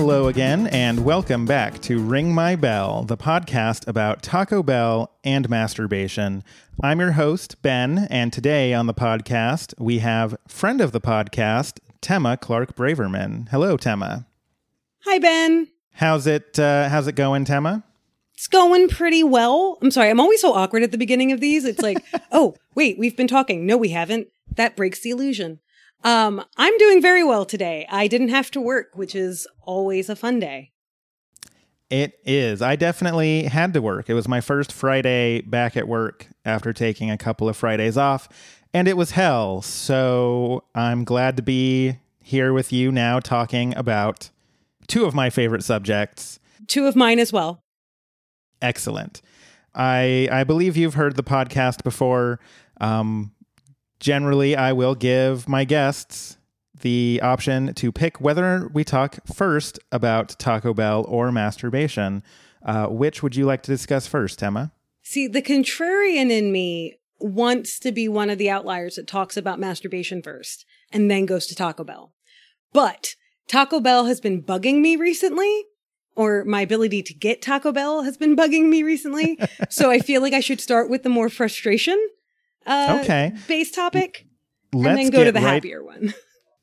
Hello again, and welcome back to Ring My Bell, the podcast about Taco Bell and masturbation. I'm your host, Ben, and today on the podcast, we have friend of the podcast, Tema Clark Braverman. Hello, Tema. Hi, Ben. How's it going, Tema? It's going pretty well. I'm sorry, I'm always so awkward at the beginning of these. It's like, oh, wait, we've been talking. No, we haven't. That breaks the illusion. I'm doing very well today. I didn't have to work, which is always a fun day. It is. I definitely had to work. It was my first Friday back at work after taking a couple of Fridays off, and it was hell. So I'm glad to be here with you now talking about two of my favorite subjects. Two of mine as well. Excellent. I believe you've heard the podcast before. Generally, I will give my guests the option to pick whether we talk first about Taco Bell or masturbation. Which would you like to discuss first, Tema? See, the contrarian in me wants to be one of the outliers that talks about masturbation first and then goes to Taco Bell. But Taco Bell has been bugging me recently, or my ability to get Taco Bell has been bugging me recently. So I feel like I should start with the more frustration base topic, and then go to the happier one.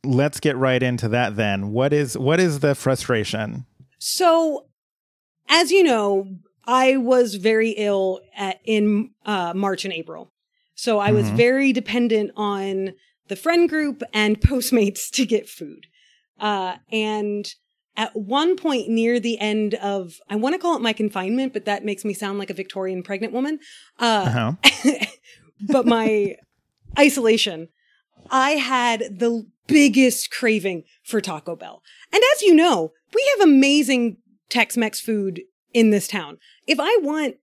Let's get right into that then. What is the frustration? So, as you know, I was very ill in March and April. So I was very dependent on the friend group and Postmates to get food. And at one point near the end of, I want to call it my confinement, but that makes me sound like a Victorian pregnant woman. But my isolation, I had the biggest craving for Taco Bell. And as you know, we have amazing Tex-Mex food in this town. If I want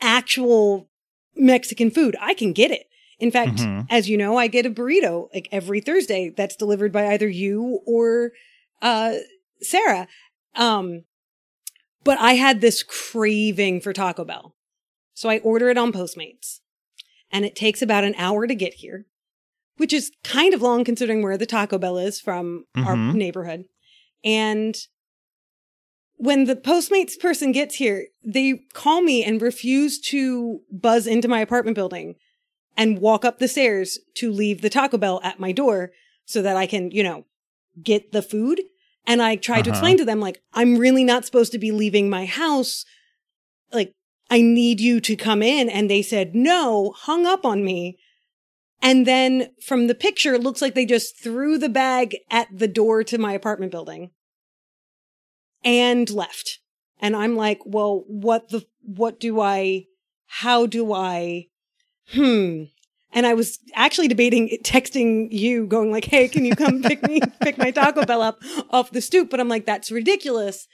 actual Mexican food, I can get it. In fact, as you know, I get a burrito like every Thursday that's delivered by either you or Sarah. But I had this craving for Taco Bell. So I order it on Postmates. And it takes about an hour to get here, which is kind of long considering where the Taco Bell is from our neighborhood. And when the Postmates person gets here, they call me and refuse to buzz into my apartment building and walk up the stairs to leave the Taco Bell at my door so that I can, you know, get the food. And I tried to explain to them, like, I'm really not supposed to be leaving my house. Like, I need you to come in. And they said, no, hung up on me. And then from the picture, it looks like they just threw the bag at the door to my apartment building and left. And I'm like, well, how do I? And I was actually debating texting you going like, hey, can you come pick my Taco Bell up off the stoop? But I'm like, that's ridiculous.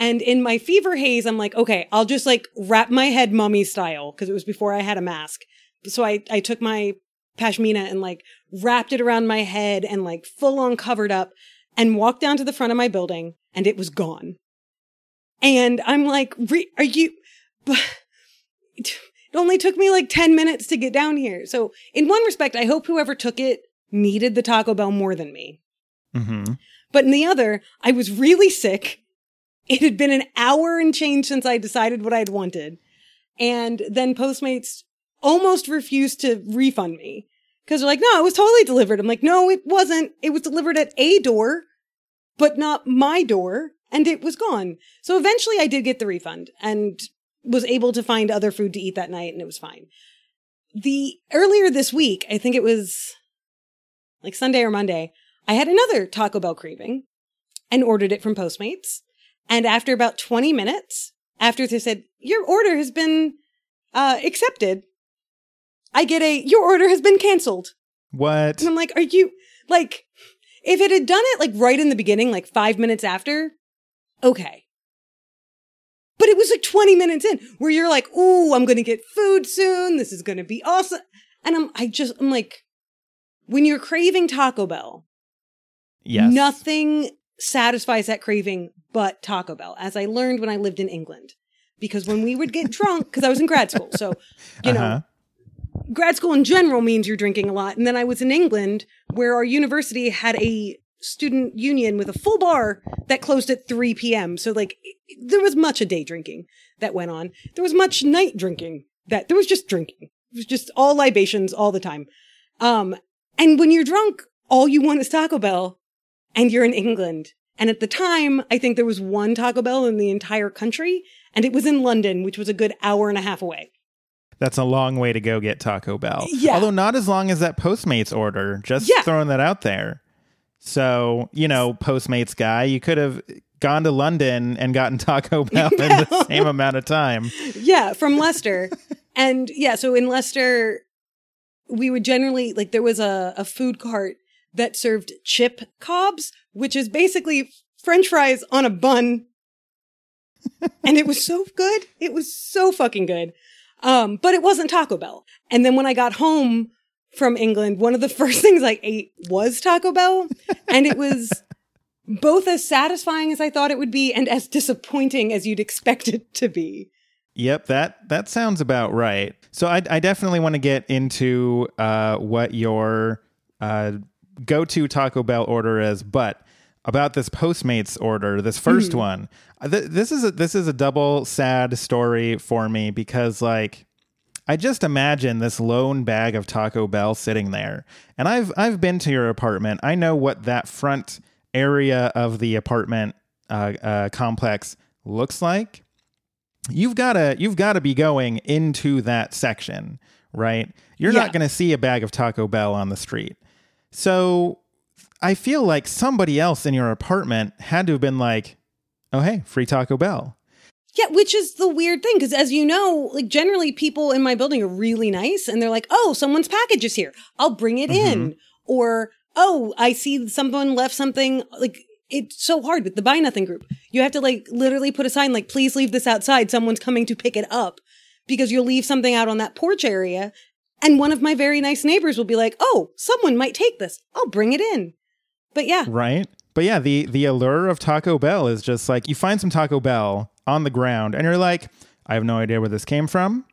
And in my fever haze, I'm like, okay, I'll just like wrap my head mummy style, because it was before I had a mask. So I took my pashmina and like wrapped it around my head and like full on covered up and walked down to the front of my building, and it was gone. And I'm like, are you? It only took me like 10 minutes to get down here. So in one respect, I hope whoever took it needed the Taco Bell more than me. But in the other, I was really sick. It had been an hour and change since I decided what I'd wanted. And then Postmates almost refused to refund me because they're like, no, it was totally delivered. I'm like, no, it wasn't. It was delivered at a door, but not my door. And it was gone. So eventually I did get the refund and was able to find other food to eat that night. And it was fine. Earlier this week, I think it was like Sunday or Monday, I had another Taco Bell craving and ordered it from Postmates. And after about 20 minutes, after they said, your order has been accepted, I get your order has been canceled. What? And I'm like, are you, like, if it had done it, like, right in the beginning, like, 5 minutes after, okay. But it was, like, 20 minutes in, where you're like, ooh, I'm going to get food soon, this is going to be awesome. And I'm like, when you're craving Taco Bell, yes, nothing satisfies that craving but Taco Bell, as I learned when I lived in England. Because when we would get drunk, because I was in grad school, so, you know, grad school in general means you're drinking a lot. And then I was in England, where our university had a student union with a full bar that closed at 3 p.m. So like there was much a day drinking that went on. There was much night drinking that there was just drinking. It was just all libations all the time. And when you're drunk, all you want is Taco Bell and you're in England. And at the time, I think there was one Taco Bell in the entire country and it was in London, which was a good hour and a half away. That's a long way to go get Taco Bell. Yeah. Although not as long as that Postmates order, just throwing that out there. So, you know, Postmates guy, you could have gone to London and gotten Taco Bell in the same amount of time. Yeah, from Leicester. And yeah, so in Leicester, we would generally, like, there was a food cart that served chip cobs, which is basically French fries on a bun. And it was so good. It was so fucking good. But it wasn't Taco Bell. And then when I got home from England, one of the first things I ate was Taco Bell. And it was both as satisfying as I thought it would be and as disappointing as you'd expect it to be. Yep, that sounds about right. So I definitely want to get into what your go-to Taco Bell order is, but about this Postmates order, this first one, this is a double sad story for me because, like, I just imagine this lone bag of Taco Bell sitting there. And I've been to your apartment. I know what that front area of the apartment complex looks like. You've got to be going into that section, right? You're not going to see a bag of Taco Bell on the street. So I feel like somebody else in your apartment had to have been like, oh, hey, free Taco Bell. Yeah, which is the weird thing, because as you know, like generally people in my building are really nice and they're like, oh, someone's package is here. I'll bring it in. Or, oh, I see someone left something. Like, it's so hard with the Buy Nothing group. You have to like literally put a sign like, please leave this outside. Someone's coming to pick it up, because you'll leave something out on that porch area. And one of my very nice neighbors will be like, oh, someone might take this. I'll bring it in. But yeah. Right. But yeah, the allure of Taco Bell is just like you find some Taco Bell on the ground and you're like, I have no idea where this came from.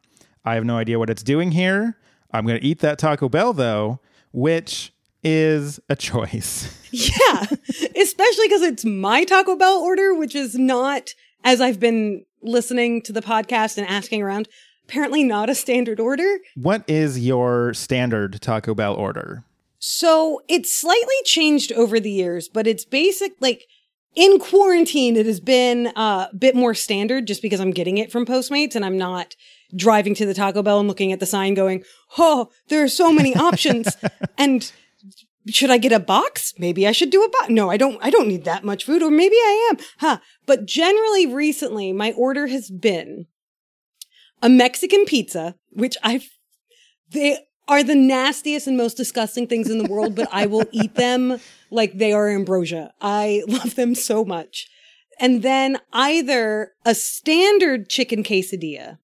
I have no idea what it's doing here. I'm going to eat that Taco Bell, though, which is a choice. Yeah, especially because it's my Taco Bell order, which is not, as I've been listening to the podcast and asking around, apparently not a standard order. What is your standard Taco Bell order? So it's slightly changed over the years, but it's basic, like in quarantine, it has been a bit more standard just because I'm getting it from Postmates and I'm not driving to the Taco Bell and looking at the sign going, oh, there are so many options. And should I get a box? Maybe I should do a box. No, I don't need that much food, or maybe I am. But generally recently, my order has been a Mexican pizza, which they are the nastiest and most disgusting things in the world, but I will eat them like they are ambrosia. I love them so much. And then either a standard chicken quesadilla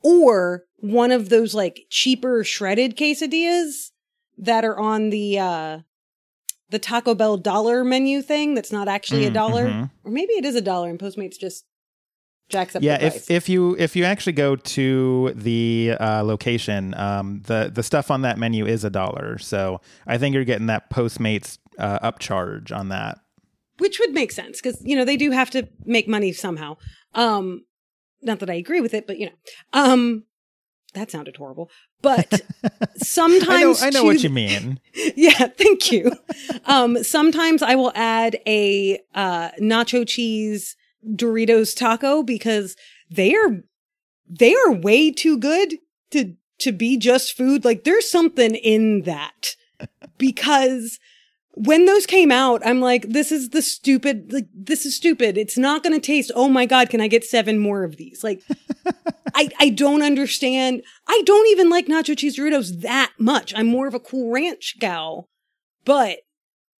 or one of those like cheaper shredded quesadillas that are on the Taco Bell dollar menu thing that's not actually a dollar. Or maybe it is a dollar and Postmates just jacks up the price. if you actually go to the location, the stuff on that menu is $1, so I think you're getting that Postmates upcharge on that, which would make sense because you know they do have to make money somehow. Not that I agree with it, but you know, that sounded horrible. But sometimes I know what you mean. Yeah, thank you. Sometimes I will add a nacho cheese Doritos taco because they are way too good to be just food. Like there's something in that, because when those came out, I'm like, this is stupid. It's not going to taste. Oh my God. Can I get 7 more of these? Like I don't understand. I don't even like nacho cheese Doritos that much. I'm more of a Cool Ranch gal, but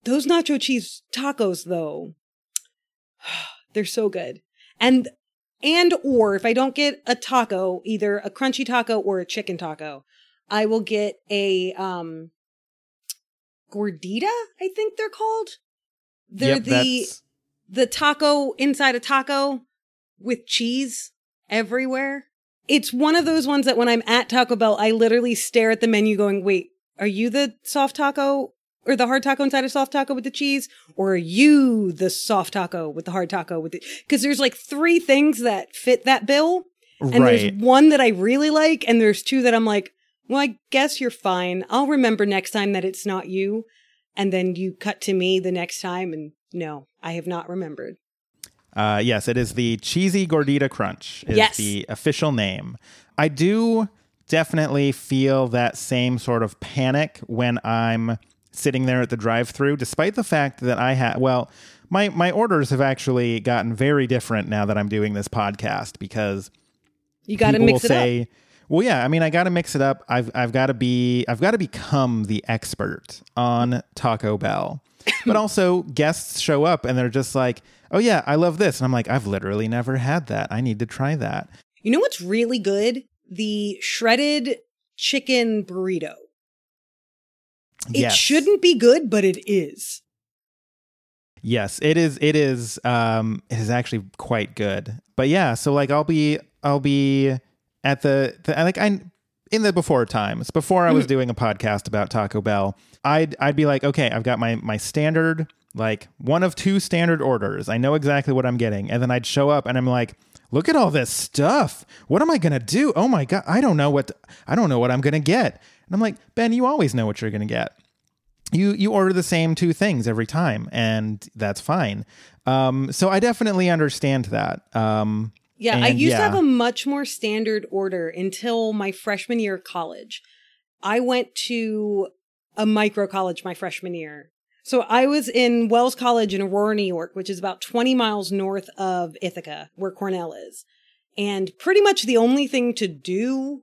those nacho cheese tacos though, they're so good. And or if I don't get a taco, either a crunchy taco or a chicken taco, I will get a gordita, I think they're called. They're the taco inside a taco with cheese everywhere. It's one of those ones that when I'm at Taco Bell, I literally stare at the menu going, wait, are you the soft taco or the hard taco inside a soft taco with the cheese, or are you the soft taco with the hard taco with it? Because there's like three things that fit that bill. And there's one that I really like, and there's two that I'm like, well, I guess you're fine. I'll remember next time that it's not you. And then you cut to me the next time, and no, I have not remembered. Yes, it is the Cheesy Gordita Crunch is the official name. I do definitely feel that same sort of panic when I'm sitting there at the drive-thru, despite the fact that I have, well, my orders have actually gotten very different now that I'm doing this podcast, because you got to mix it up. Well, yeah, I mean, I got to mix it up. I've got to become the expert on Taco Bell. But also guests show up and they're just like, "Oh yeah, I love this." And I'm like, "I've literally never had that. I need to try that." You know what's really good? The shredded chicken burrito. Yes. It shouldn't be good, but it is. Yes, it is. It is actually quite good. But yeah, so like I'll be at the before I was doing a podcast about Taco Bell, I'd be like, okay, I've got my standard, like one of two standard orders. I know exactly what I'm getting. And then I'd show up and I'm like, look at all this stuff. What am I going to do? Oh my God. I don't know what I'm going to get. And I'm like, Ben, you always know what you're going to get. You order the same two things every time, and that's fine. So I definitely understand that. Yeah, and I used to have a much more standard order until my freshman year of college. I went to a micro college my freshman year. So I was in Wells College in Aurora, New York, which is about 20 miles north of Ithaca, where Cornell is. And pretty much the only thing to do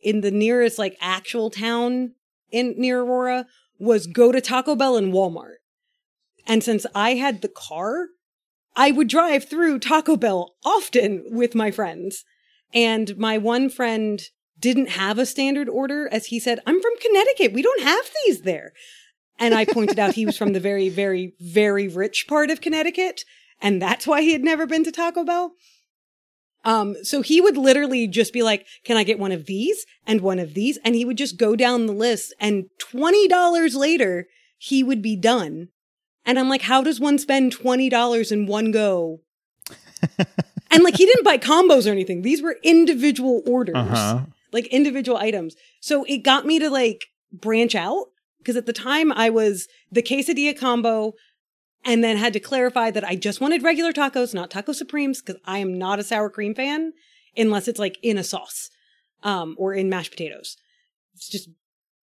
in the nearest like actual town in near Aurora was go to Taco Bell and Walmart. And since I had the car, I would drive through Taco Bell often with my friends. And my one friend didn't have a standard order, as he said, "I'm from Connecticut. We don't have these there." And I pointed out he was from the very, very, very rich part of Connecticut. And that's why he had never been to Taco Bell. So he would literally just be like, "Can I get one of these and one of these?" And he would just go down the list, and $20 later, he would be done. And I'm like, how does one spend $20 in one go? And like, he didn't buy combos or anything. These were individual orders, like individual items. So it got me to like branch out, because at the time I was the quesadilla combo and then had to clarify that I just wanted regular tacos, not Taco Supremes, because I am not a sour cream fan unless it's like in a sauce or in mashed potatoes. It's just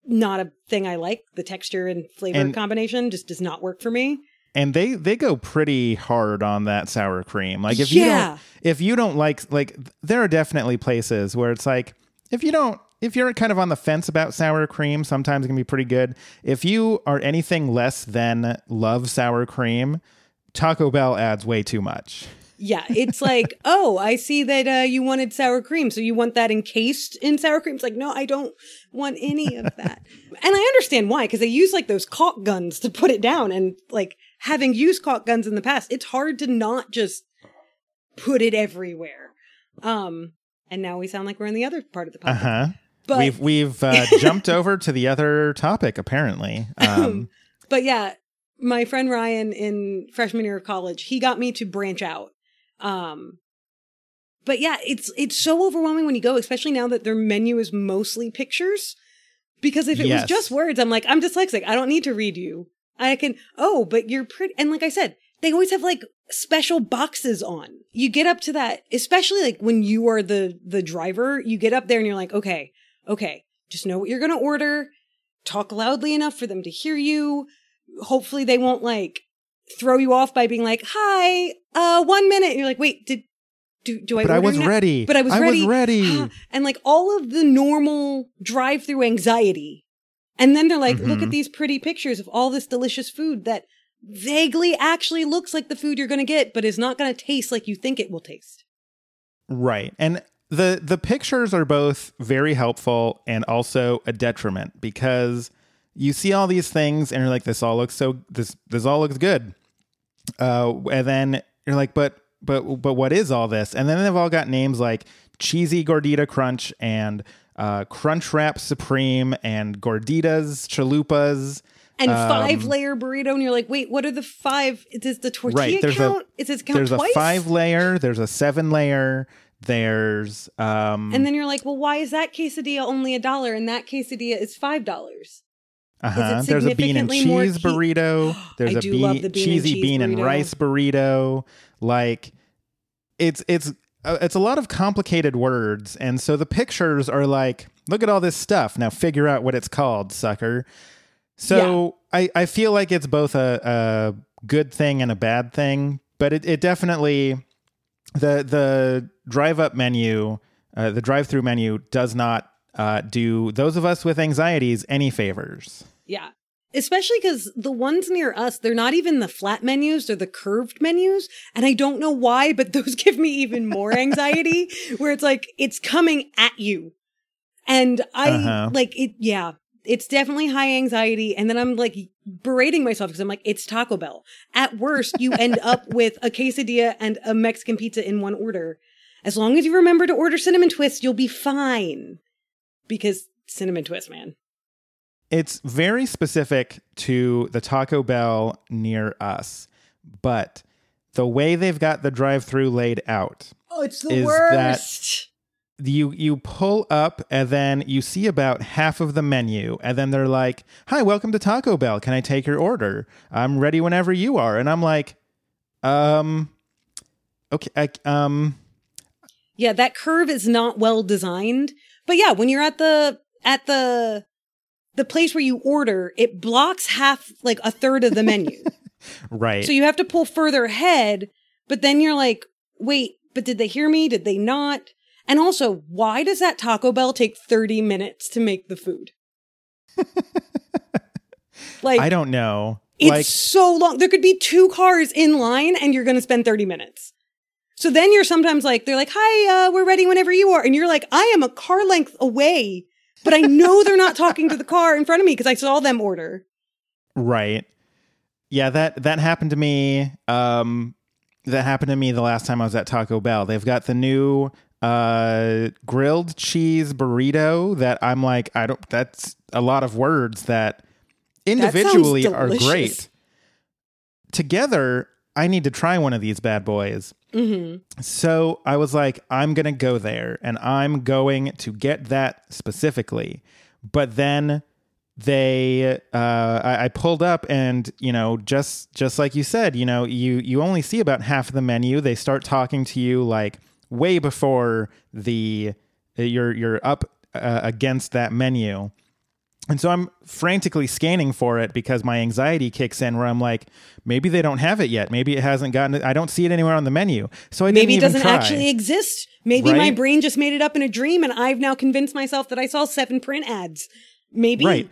not a thing I like. The texture and flavor combination just does not work for me. And they go pretty hard on that sour cream. Like if you don't like there are definitely places where it's like, if you're kind of on the fence about sour cream, sometimes it can be pretty good. If you are anything less than love sour cream, Taco Bell adds way too much. Yeah, it's like, oh, I see that you wanted sour cream, so you want that encased in sour cream. It's like, no, I don't want any of that. And I understand why, because they use like those caulk guns to put it down. And like, having used caulk guns in the past, it's hard to not just put it everywhere. And now we sound like we're in the other part of the podcast. But we've jumped over to the other topic, apparently. But yeah, my friend Ryan in freshman year of college, he got me to branch out. But yeah, it's so overwhelming when you go, especially now that their menu is mostly pictures, because if it was just words, I'm like, I'm dyslexic. I don't need to read you. Oh, but you're pretty. And like I said, they always have like special boxes on. You get up to that, especially like when you are the driver, you get up there and you're like, okay, just know what you're going to order. Talk loudly enough for them to hear you. Hopefully they won't like throw you off by being like, "Hi, 1 minute." And you're like, "Wait, do I?" But I was ready. But I was ready. And like all of the normal drive-through anxiety, and then they're like, "Look at these pretty pictures of all this delicious food that vaguely actually looks like the food you're going to get, but is not going to taste like you think it will taste." Right, and the pictures are both very helpful and also a detriment, because you see all these things and you're like, this all looks good. And then you're like, but what is all this? And then they've all got names like Cheesy Gordita Crunch and Crunchwrap Supreme and Gorditas, Chalupas, And 5-layer burrito, and you're like, wait, what are the 5? Does the tortilla count? Does it count twice? There's a 5-layer, there's a 7-layer, there's... and then you're like, well, why is that quesadilla only $1 and that quesadilla is $5? Uh-huh. There's a bean and cheese burrito. There's a cheesy bean and rice burrito. Like, it's a lot of complicated words. And so the pictures are like, look at all this stuff. Now figure out what it's called, sucker. So yeah. I feel like it's both a good thing and a bad thing. But it definitely, the drive-up menu, the drive-through menu does not do those of us with anxieties any favors. Yeah. Especially because the ones near us, they're not even the flat menus, they're the curved menus. And I don't know why, but those give me even more anxiety where it's like, it's coming at you. And I like it. Yeah, it's definitely high anxiety. And then I'm like berating myself because I'm like, it's Taco Bell. At worst, you end up with a quesadilla and a Mexican pizza in one order. As long as you remember to order cinnamon twists, you'll be fine. Because cinnamon twist, man. It's very specific to the Taco Bell near us, but the way they've got the drive-through laid out. Oh, it's the worst. You pull up and then you see about half of the menu and then they're like, hi, welcome to Taco Bell. Can I take your order? I'm ready whenever you are. And I'm like, okay. Yeah, that curve is not well designed. But yeah, when you're at the place where you order, it blocks half, like a third of the menu. Right. So you have to pull further ahead, but then you're like, wait, but did they hear me? Did they not? And also, why does that Taco Bell take 30 minutes to make the food? Like, I don't know. It's like, so long. There could be 2 cars in line and you're going to spend 30 minutes. So then you're sometimes like, they're like, hi, we're ready whenever you are. And you're like, I am a car length away, but I know they're not talking to the car in front of me because I saw them order. Right. Yeah, that happened to me. That happened to me the last time I was at Taco Bell. They've got the new grilled cheese burrito that I'm like, that's a lot of words that individually are great. Together, I need to try one of these bad boys. Mm-hmm. So I was like, I'm going to go there and I'm going to get that specifically. But then they, I pulled up and, you know, just like you said, you know, you only see about half of the menu. They start talking to you like way before you're up against that menu. And so I'm frantically scanning for it because my anxiety kicks in where I'm like, maybe they don't have it yet. Maybe it hasn't gotten it. I don't see it anywhere on the menu. So I maybe it doesn't actually exist. Maybe my brain just made it up in a dream and I've now convinced myself that I saw 7 print ads. Maybe. Right.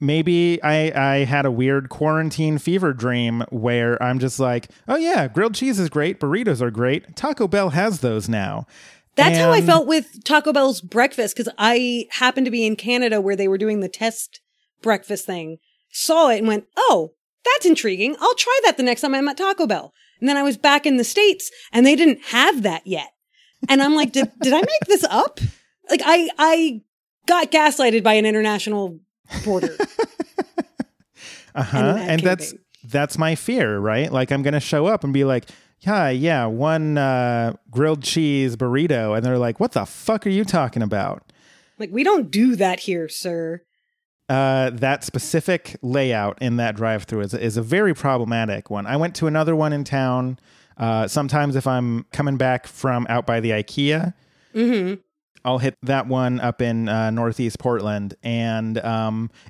Maybe I had a weird quarantine fever dream where I'm just like, oh yeah, grilled cheese is great. Burritos are great. Taco Bell has those now. That's how I felt with Taco Bell's breakfast, because I happened to be in Canada where they were doing the test breakfast thing, saw it and went, oh, that's intriguing. I'll try that the next time I'm at Taco Bell. And then I was back in the States and they didn't have that yet. And I'm like, did I make this up? Like I got gaslighted by an international border. And that's my fear, right? Like I'm going to show up and be like, yeah, one grilled cheese burrito. And they're like, what the fuck are you talking about? Like, we don't do that here, sir. That specific layout in that drive-thru is a very problematic one. I went to another one in town. Sometimes if I'm coming back from out by the IKEA, I'll hit that one up in Northeast Portland. And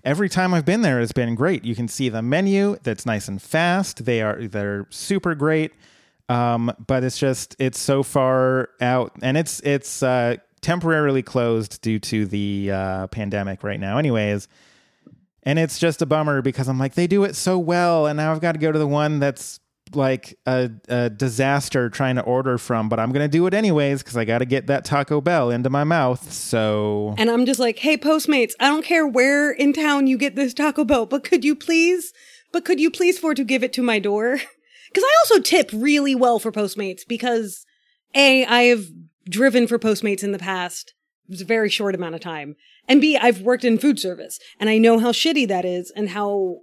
every time I've been there, it's been great. You can see the menu. That's nice and fast. They're super great. But it's so far out and it's temporarily closed due to the pandemic right now anyways. And it's just a bummer because I'm like, they do it so well. And now I've got to go to the one that's like a disaster trying to order from, but I'm going to do it anyways. Cause I got to get that Taco Bell into my mouth. So, and I'm just like, hey, Postmates, I don't care where in town you get this Taco Bell, but could you please for to give it to my door? Because I also tip really well for Postmates because, A, I have driven for Postmates in the past. It was a very short amount of time. And B, I've worked in food service. And I know how shitty that is and how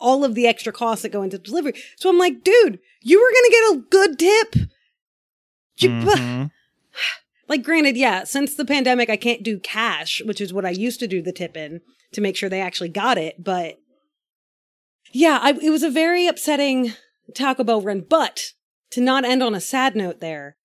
all of the extra costs that go into delivery. So I'm like, dude, you were going to get a good tip. Mm-hmm. Like, granted, yeah, since the pandemic, I can't do cash, which is what I used to do the tip in to make sure they actually got it. But yeah, it was a very upsetting Taco Bell run. But to not end on a sad note there,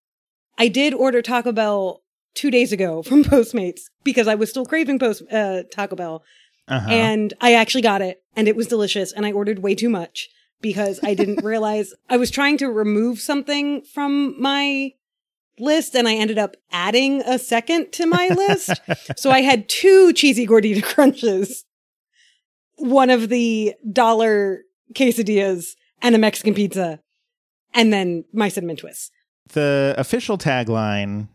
I did order Taco Bell 2 days ago from Postmates because I was still craving Taco Bell. Uh-huh. And I actually got it, and it was delicious, and I ordered way too much because I didn't realize I was trying to remove something from my list, and I ended up adding a second to my list. So I had two Cheesy Gordita Crunches, one of the dollar quesadillas, and a Mexican pizza, and then my cinnamon twists. The official tagline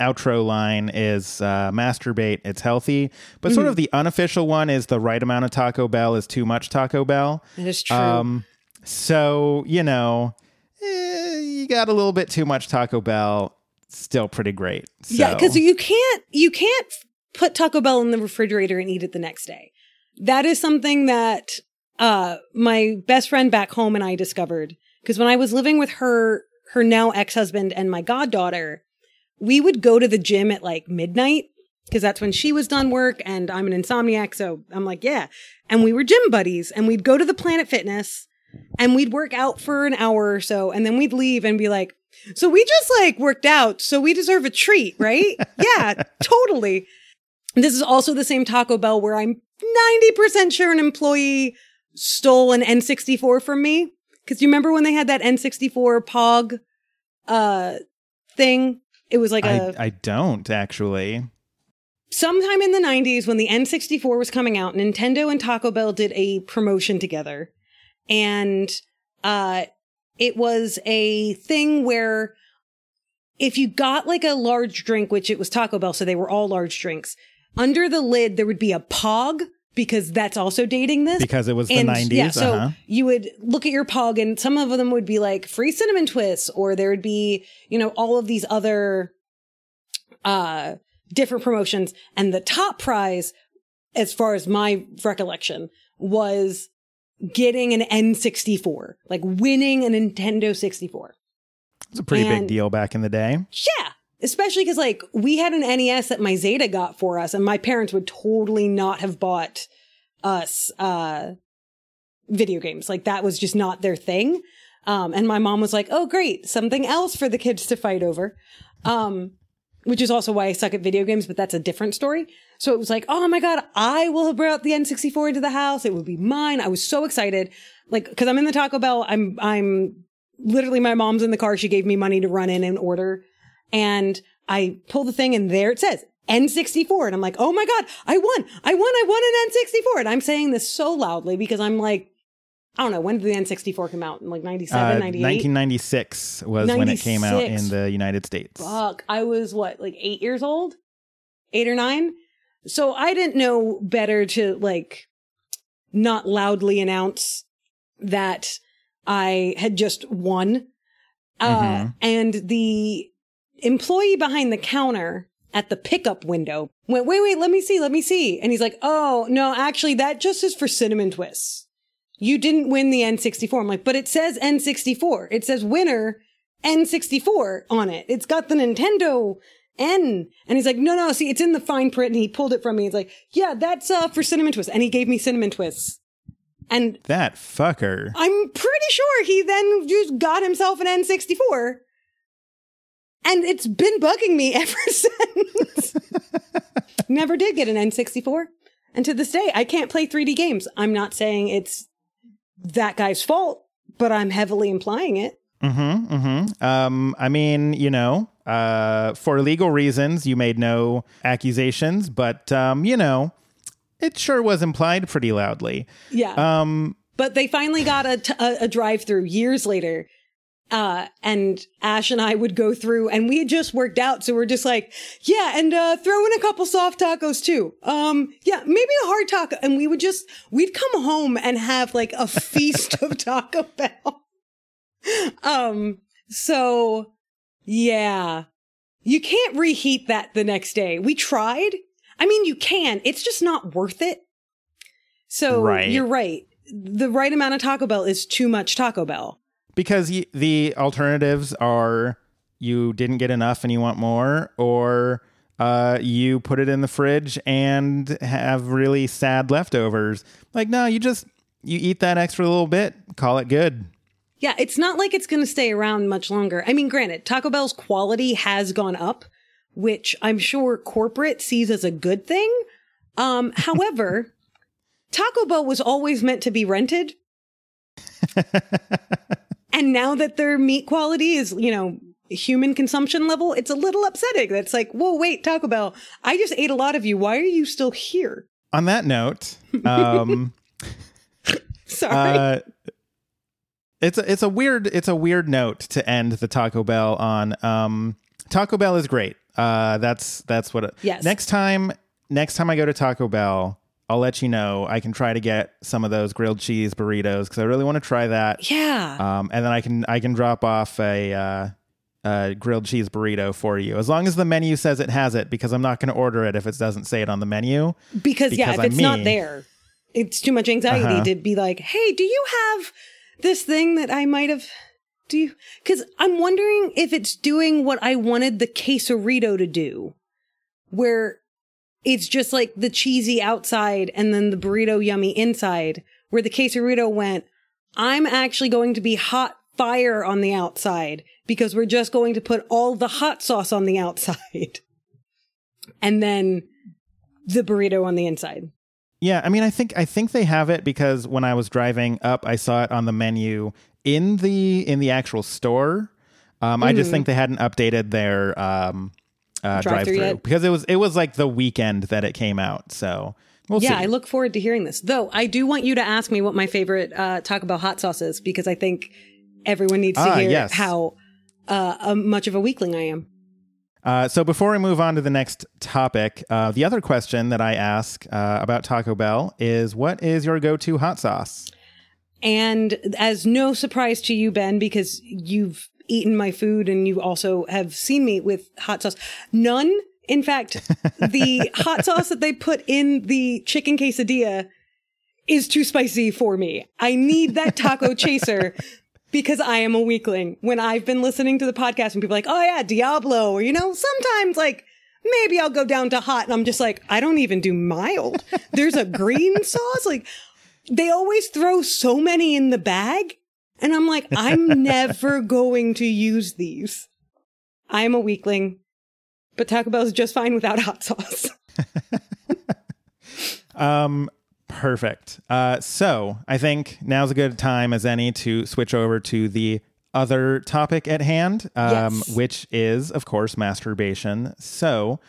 outro line is masturbate, it's healthy. But mm-hmm. sort of the unofficial one is the right amount of Taco Bell is too much Taco Bell. That is true. So, you know, you got a little bit too much Taco Bell, still pretty great. So. Yeah, because you can't put Taco Bell in the refrigerator and eat it the next day. That is something that my best friend back home and I discovered. Because when I was living with her now ex-husband and my goddaughter, we would go to the gym at like midnight because that's when she was done work and I'm an insomniac. So I'm like, yeah. And we were gym buddies and we'd go to the Planet Fitness and we'd work out for an hour or so. And then we'd leave and be like, so we just like worked out. So we deserve a treat, right? Yeah, totally. This is also the same Taco Bell where I'm 90% sure an employee stole an N64 from me. Because you remember when they had that N64 POG thing? It was like I don't actually. Sometime in the 90s when the N64 was coming out, Nintendo and Taco Bell did a promotion together. And it was a thing where if you got like a large drink, which it was Taco Bell, so they were all large drinks, under the lid there would be a POG because that's also dating this. Because it was the 90s. Yeah, so you would look at your POG and some of them would be like free cinnamon twists, or there would be, you know, all of these other different promotions. And the top prize, as far as my recollection, was getting an N64, like winning a Nintendo 64. It's a pretty big deal back in the day. Yeah. Especially because, like, we had an NES that my Zeta got for us, and my parents would totally not have bought us video games. Like, that was just not their thing. And my mom was like, oh, great, something else for the kids to fight over, which is also why I suck at video games, but that's a different story. So it was like, oh, my God, I will have brought the N64 into the house. It will be mine. I was so excited. Like, because I'm in the Taco Bell. I'm literally, my mom's in the car. She gave me money to run in and order. And I pull the thing and there it says N64. And I'm like, oh my God, I won an N64. And I'm saying this so loudly because I'm like, I don't know, when did the N64 come out? In like 97, 98? 1996 was 96. When it came out in the United States. Fuck, I was what, like 8 years old? 8 or 9? So I didn't know better to like not loudly announce that I had just won. Mm-hmm. And the employee behind the counter at the pickup window went, wait, let me see. And he's like, oh, no, actually, that just is for cinnamon twists. You didn't win the N64. I'm like, but it says N64. It says winner N64 on it. It's got the Nintendo N. And he's like, no, see, it's in the fine print. And he pulled it from me. He's like, yeah, that's for cinnamon twists. And he gave me cinnamon twists. And that fucker. I'm pretty sure he then just got himself an N64. And it's been bugging me ever since. Never did get an N64. And to this day, I can't play 3D games. I'm not saying it's that guy's fault, but I'm heavily implying it. Mm-hmm, mm-hmm. I mean, you know, for legal reasons, you made no accusations, but, you know, it sure was implied pretty loudly. Yeah. But they finally got a drive-through years later. And Ash and I would go through and we had just worked out. So we're just like, yeah. And, throw in a couple soft tacos too. Yeah, maybe a hard taco. And we would we'd come home and have like a feast of Taco Bell. So yeah, you can't reheat that the next day. We tried. I mean, you can, it's just not worth it. So you're right. The right amount of Taco Bell is too much Taco Bell. Because the alternatives are you didn't get enough and you want more, or you put it in the fridge and have really sad leftovers. Like, no, you eat that extra little bit, call it good. Yeah, it's not like it's going to stay around much longer. I mean, granted, Taco Bell's quality has gone up, which I'm sure corporate sees as a good thing. However, Taco Bell was always meant to be rented. And now that their meat quality is, human consumption level, it's a little upsetting. That's like, whoa, wait, Taco Bell, I just ate a lot of you. Why are you still here? On that note, sorry. It's a weird note to end the Taco Bell on. Taco Bell is great. That's what. Yes. Next time I go to Taco Bell, I'll let you know. I can try to get some of those grilled cheese burritos because I really want to try that. Yeah. And then I can drop off a grilled cheese burrito for you, as long as the menu says it has it, because I'm not going to order it if it doesn't say it on the menu. Because if it's not there, it's too much anxiety to be like, hey, do you have this thing that I might have? Because I'm wondering if it's doing what I wanted the quesarito to do, where it's just like the cheesy outside and then the burrito yummy inside, where the quesarito went, I'm actually going to be hot fire on the outside because we're just going to put all the hot sauce on the outside and then the burrito on the inside. Yeah, I mean, I think they have it because when I was driving up, I saw it on the menu in the actual store. I just think they hadn't updated their drive-through because it was like the weekend that it came out. So we'll see. Yeah, I look forward to hearing this. Though I do want you to ask me what my favorite Taco Bell hot sauce is, because I think everyone needs to hear how much of a weakling I am. So before we move on to the next topic, the other question that I ask about Taco Bell is, what is your go-to hot sauce? And as no surprise to you, Ben, because you've eaten my food and you also have seen me with hot sauce, none. In fact, the hot sauce that they put in the chicken quesadilla is too spicy for me. I need that taco chaser. Because I am a weakling. When I've been listening to the podcast and people are like, oh yeah, Diablo, or, sometimes like maybe I'll go down to hot, and I'm just like, I don't even do mild. There's a green sauce. Like, they always throw so many in the bag. And I'm like, I'm never going to use these. I am a weakling, but Taco Bell is just fine without hot sauce. Perfect. So I think now's a good time as any to switch over to the other topic at hand, which is, of course, masturbation. So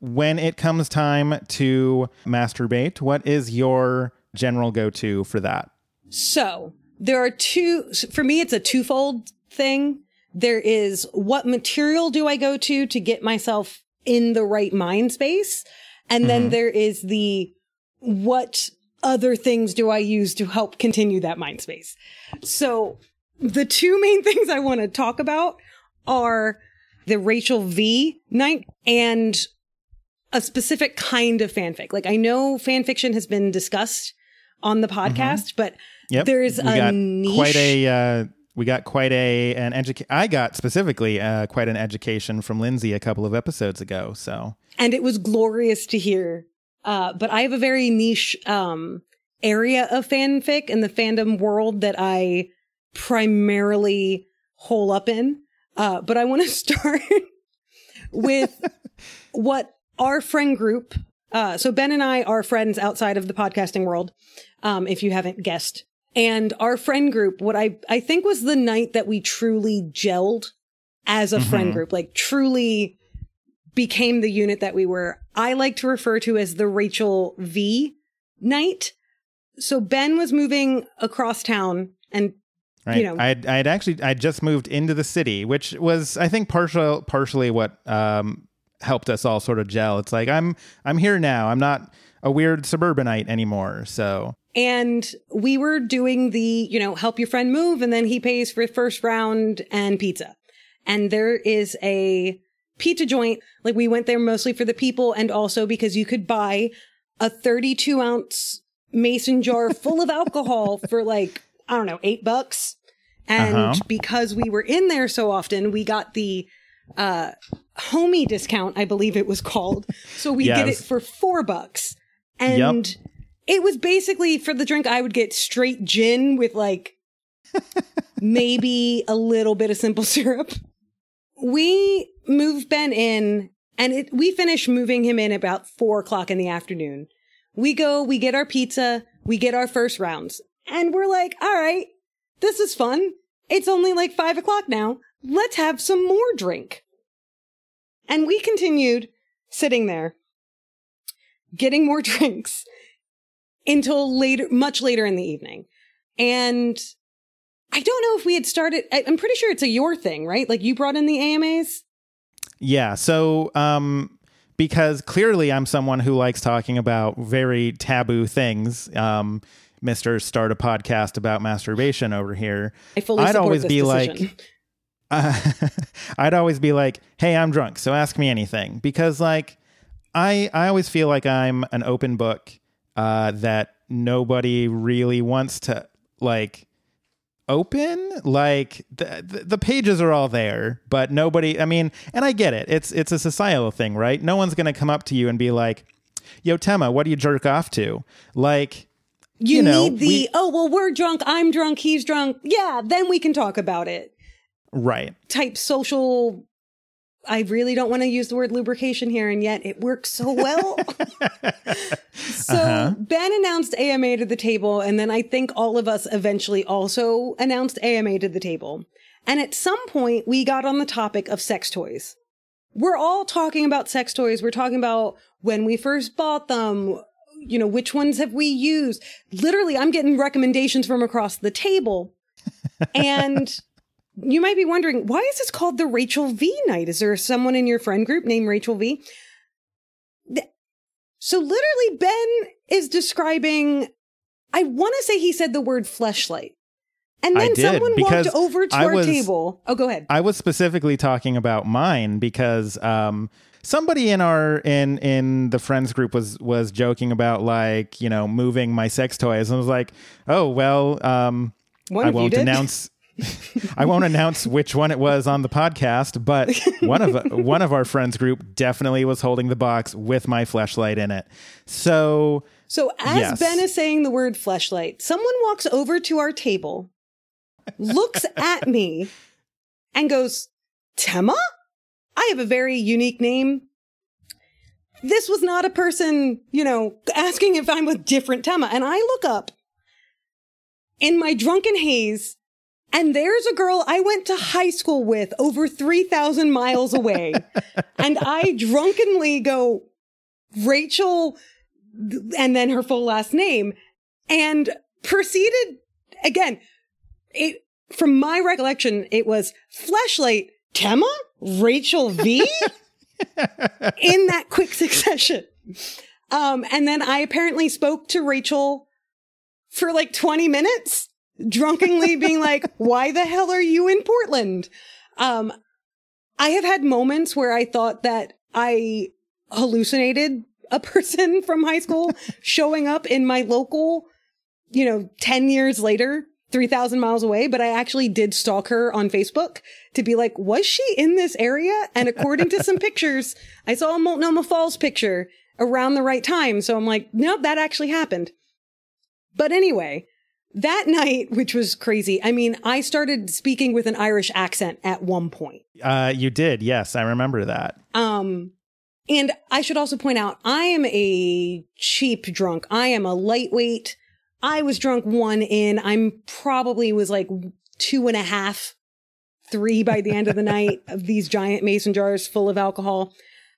when it comes time to masturbate, what is your general go-to for that? So there are two. For me, it's a twofold thing. There is, what material do I go to get myself in the right mind space? And then there is the, what other things do I use to help continue that mind space? So the two main things I want to talk about are the Rachel V night and a specific kind of fanfic. Like, I know fan fiction has been discussed on the podcast, but there's niche. I got quite an education from Lindsay a couple of episodes ago. So, and it was glorious to hear. But I have a very niche area of fanfic in the fandom world that I primarily hole up in. But I want to start with what our friend group. So Ben and I are friends outside of the podcasting world, if you haven't guessed. And our friend group, what I think was the night that we truly gelled as a friend group, like truly became the unit that we were, I like to refer to as the Rachel V night. So Ben was moving across town and, I just moved into the city, which was, I think, partially what helped us all sort of gel. It's like, I'm here now. I'm not a weird suburbanite anymore. So, and we were doing the, help your friend move, and then he pays for first round and pizza. And there is a pizza joint, like, we went there mostly for the people, and also because you could buy a 32 ounce mason jar full of alcohol for like, I don't know, $8. And because we were in there so often, we got the homie discount, I believe it was called. So we did it for $4. And it was basically for the drink, I would get straight gin with like maybe a little bit of simple syrup. We moved Ben in and we finished moving him in about 4 o'clock in the afternoon. We go, we get our pizza, we get our first rounds. And we're like, all right, this is fun. It's only like 5 o'clock now. Let's have some more drink. And we continued sitting there, getting more drinks until later, much later in the evening. And I don't know if we had started. I'm pretty sure it's your thing, right? Like you brought in the AMAs. Yeah. So, because clearly I'm someone who likes talking about very taboo things. Mr. Start a podcast about masturbation over here. I'd always be like, hey, I'm drunk, so ask me anything. Because like, I always feel like I'm an open book, that nobody really wants to like open. Like the pages are all there, but nobody, I mean, and I get it. It's a societal thing, right? No one's going to come up to you and be like, yo, Tema, what do you jerk off to? Like, you know, need the, oh, well, we're drunk, I'm drunk, he's drunk. Yeah, then we can talk about it. Right. Type social. I really don't want to use the word lubrication here, and yet it works so well. So Ben announced AMA to the table, and then I think all of us eventually also announced AMA to the table. And at some point, we got on the topic of sex toys. We're all talking about sex toys. We're talking about when we first bought them, you know, which ones have we used? Literally, I'm getting recommendations from across the table. And you might be wondering, why is this called the Rachel V night? Is there someone in your friend group named Rachel V? So literally, Ben is describing, I want to say he said the word fleshlight. And then someone walked over to our table. Oh, go ahead. I was specifically talking about mine because somebody in our in the friends group was joking about, like, you know, moving my sex toys, and I was like, oh well, I won't announce which one it was on the podcast, but one of our friends group definitely was holding the box with my fleshlight in it. So as Ben is saying the word fleshlight, someone walks over to our table, looks at me, and goes, Tema? I have a very unique name. This was not a person, you know, asking if I'm a different Tema. And I look up in my drunken haze, and there's a girl I went to high school with over 3,000 miles away. And I drunkenly go, Rachel, and then her full last name, and proceeded, again, it, from my recollection, it was fleshlight, Tema? Rachel V? In that quick succession. And then I apparently spoke to Rachel for like 20 minutes, drunkenly being like, why the hell are you in Portland? I have had moments where I thought that I hallucinated a person from high school showing up in my local, you know, 10 years later. 3,000 miles away, but I actually did stalk her on Facebook to be like, was she in this area? And according to some pictures, I saw a Multnomah Falls picture around the right time. So I'm like, nope, that actually happened. But anyway, that night, which was crazy, I mean, I started speaking with an Irish accent at one point. You did. Yes, I remember that. And I should also point out, I am a cheap drunk. I am a lightweight. I was drunk one in, I'm probably was like 2.5, 3 by the end of the night of these giant mason jars full of alcohol.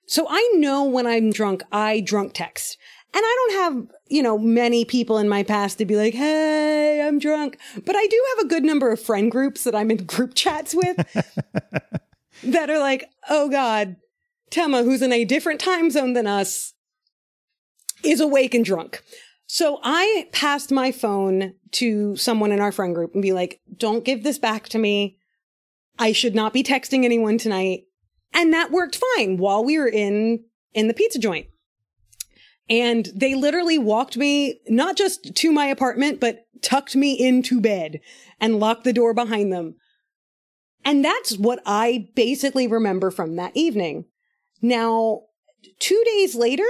So I know when I'm drunk, I drunk text. And I don't have, you know, many people in my past to be like, hey, I'm drunk. But I do have a good number of friend groups that I'm in group chats with that are like, oh God, Tema, who's in a different time zone than us, is awake and drunk. So I passed my phone to someone in our friend group and be like, don't give this back to me. I should not be texting anyone tonight. And that worked fine while we were in the pizza joint. And they literally walked me, not just to my apartment, but tucked me into bed and locked the door behind them. And that's what I basically remember from that evening. Now, 2 days later,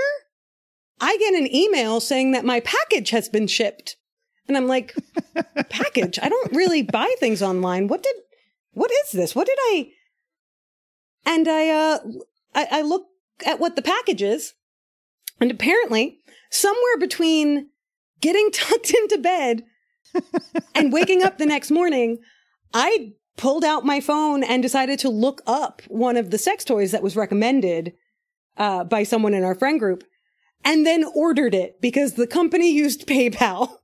I get an email saying that my package has been shipped. And I'm like, package? I don't really buy things online. What is this? What did I? And I look at what the package is. And apparently, somewhere between getting tucked into bed and waking up the next morning, I pulled out my phone and decided to look up one of the sex toys that was recommended by someone in our friend group, and then ordered it because the company used PayPal.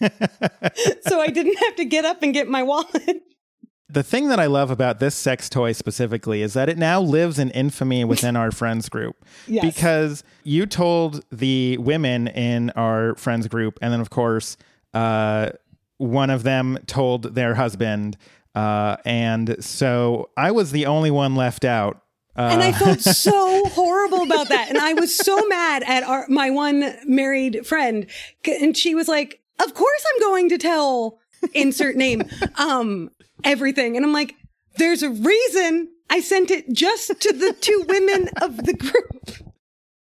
So I didn't have to get up and get my wallet. The thing that I love about this sex toy specifically is that it now lives in infamy within our friends group. Yes. Because you told the women in our friends group, and then, of course, one of them told their husband. And so I was the only one left out. And I felt so horrible about that. And I was so mad at my one married friend. And she was like, of course I'm going to tell insert name, everything. And I'm like, there's a reason I sent it just to the two women of the group.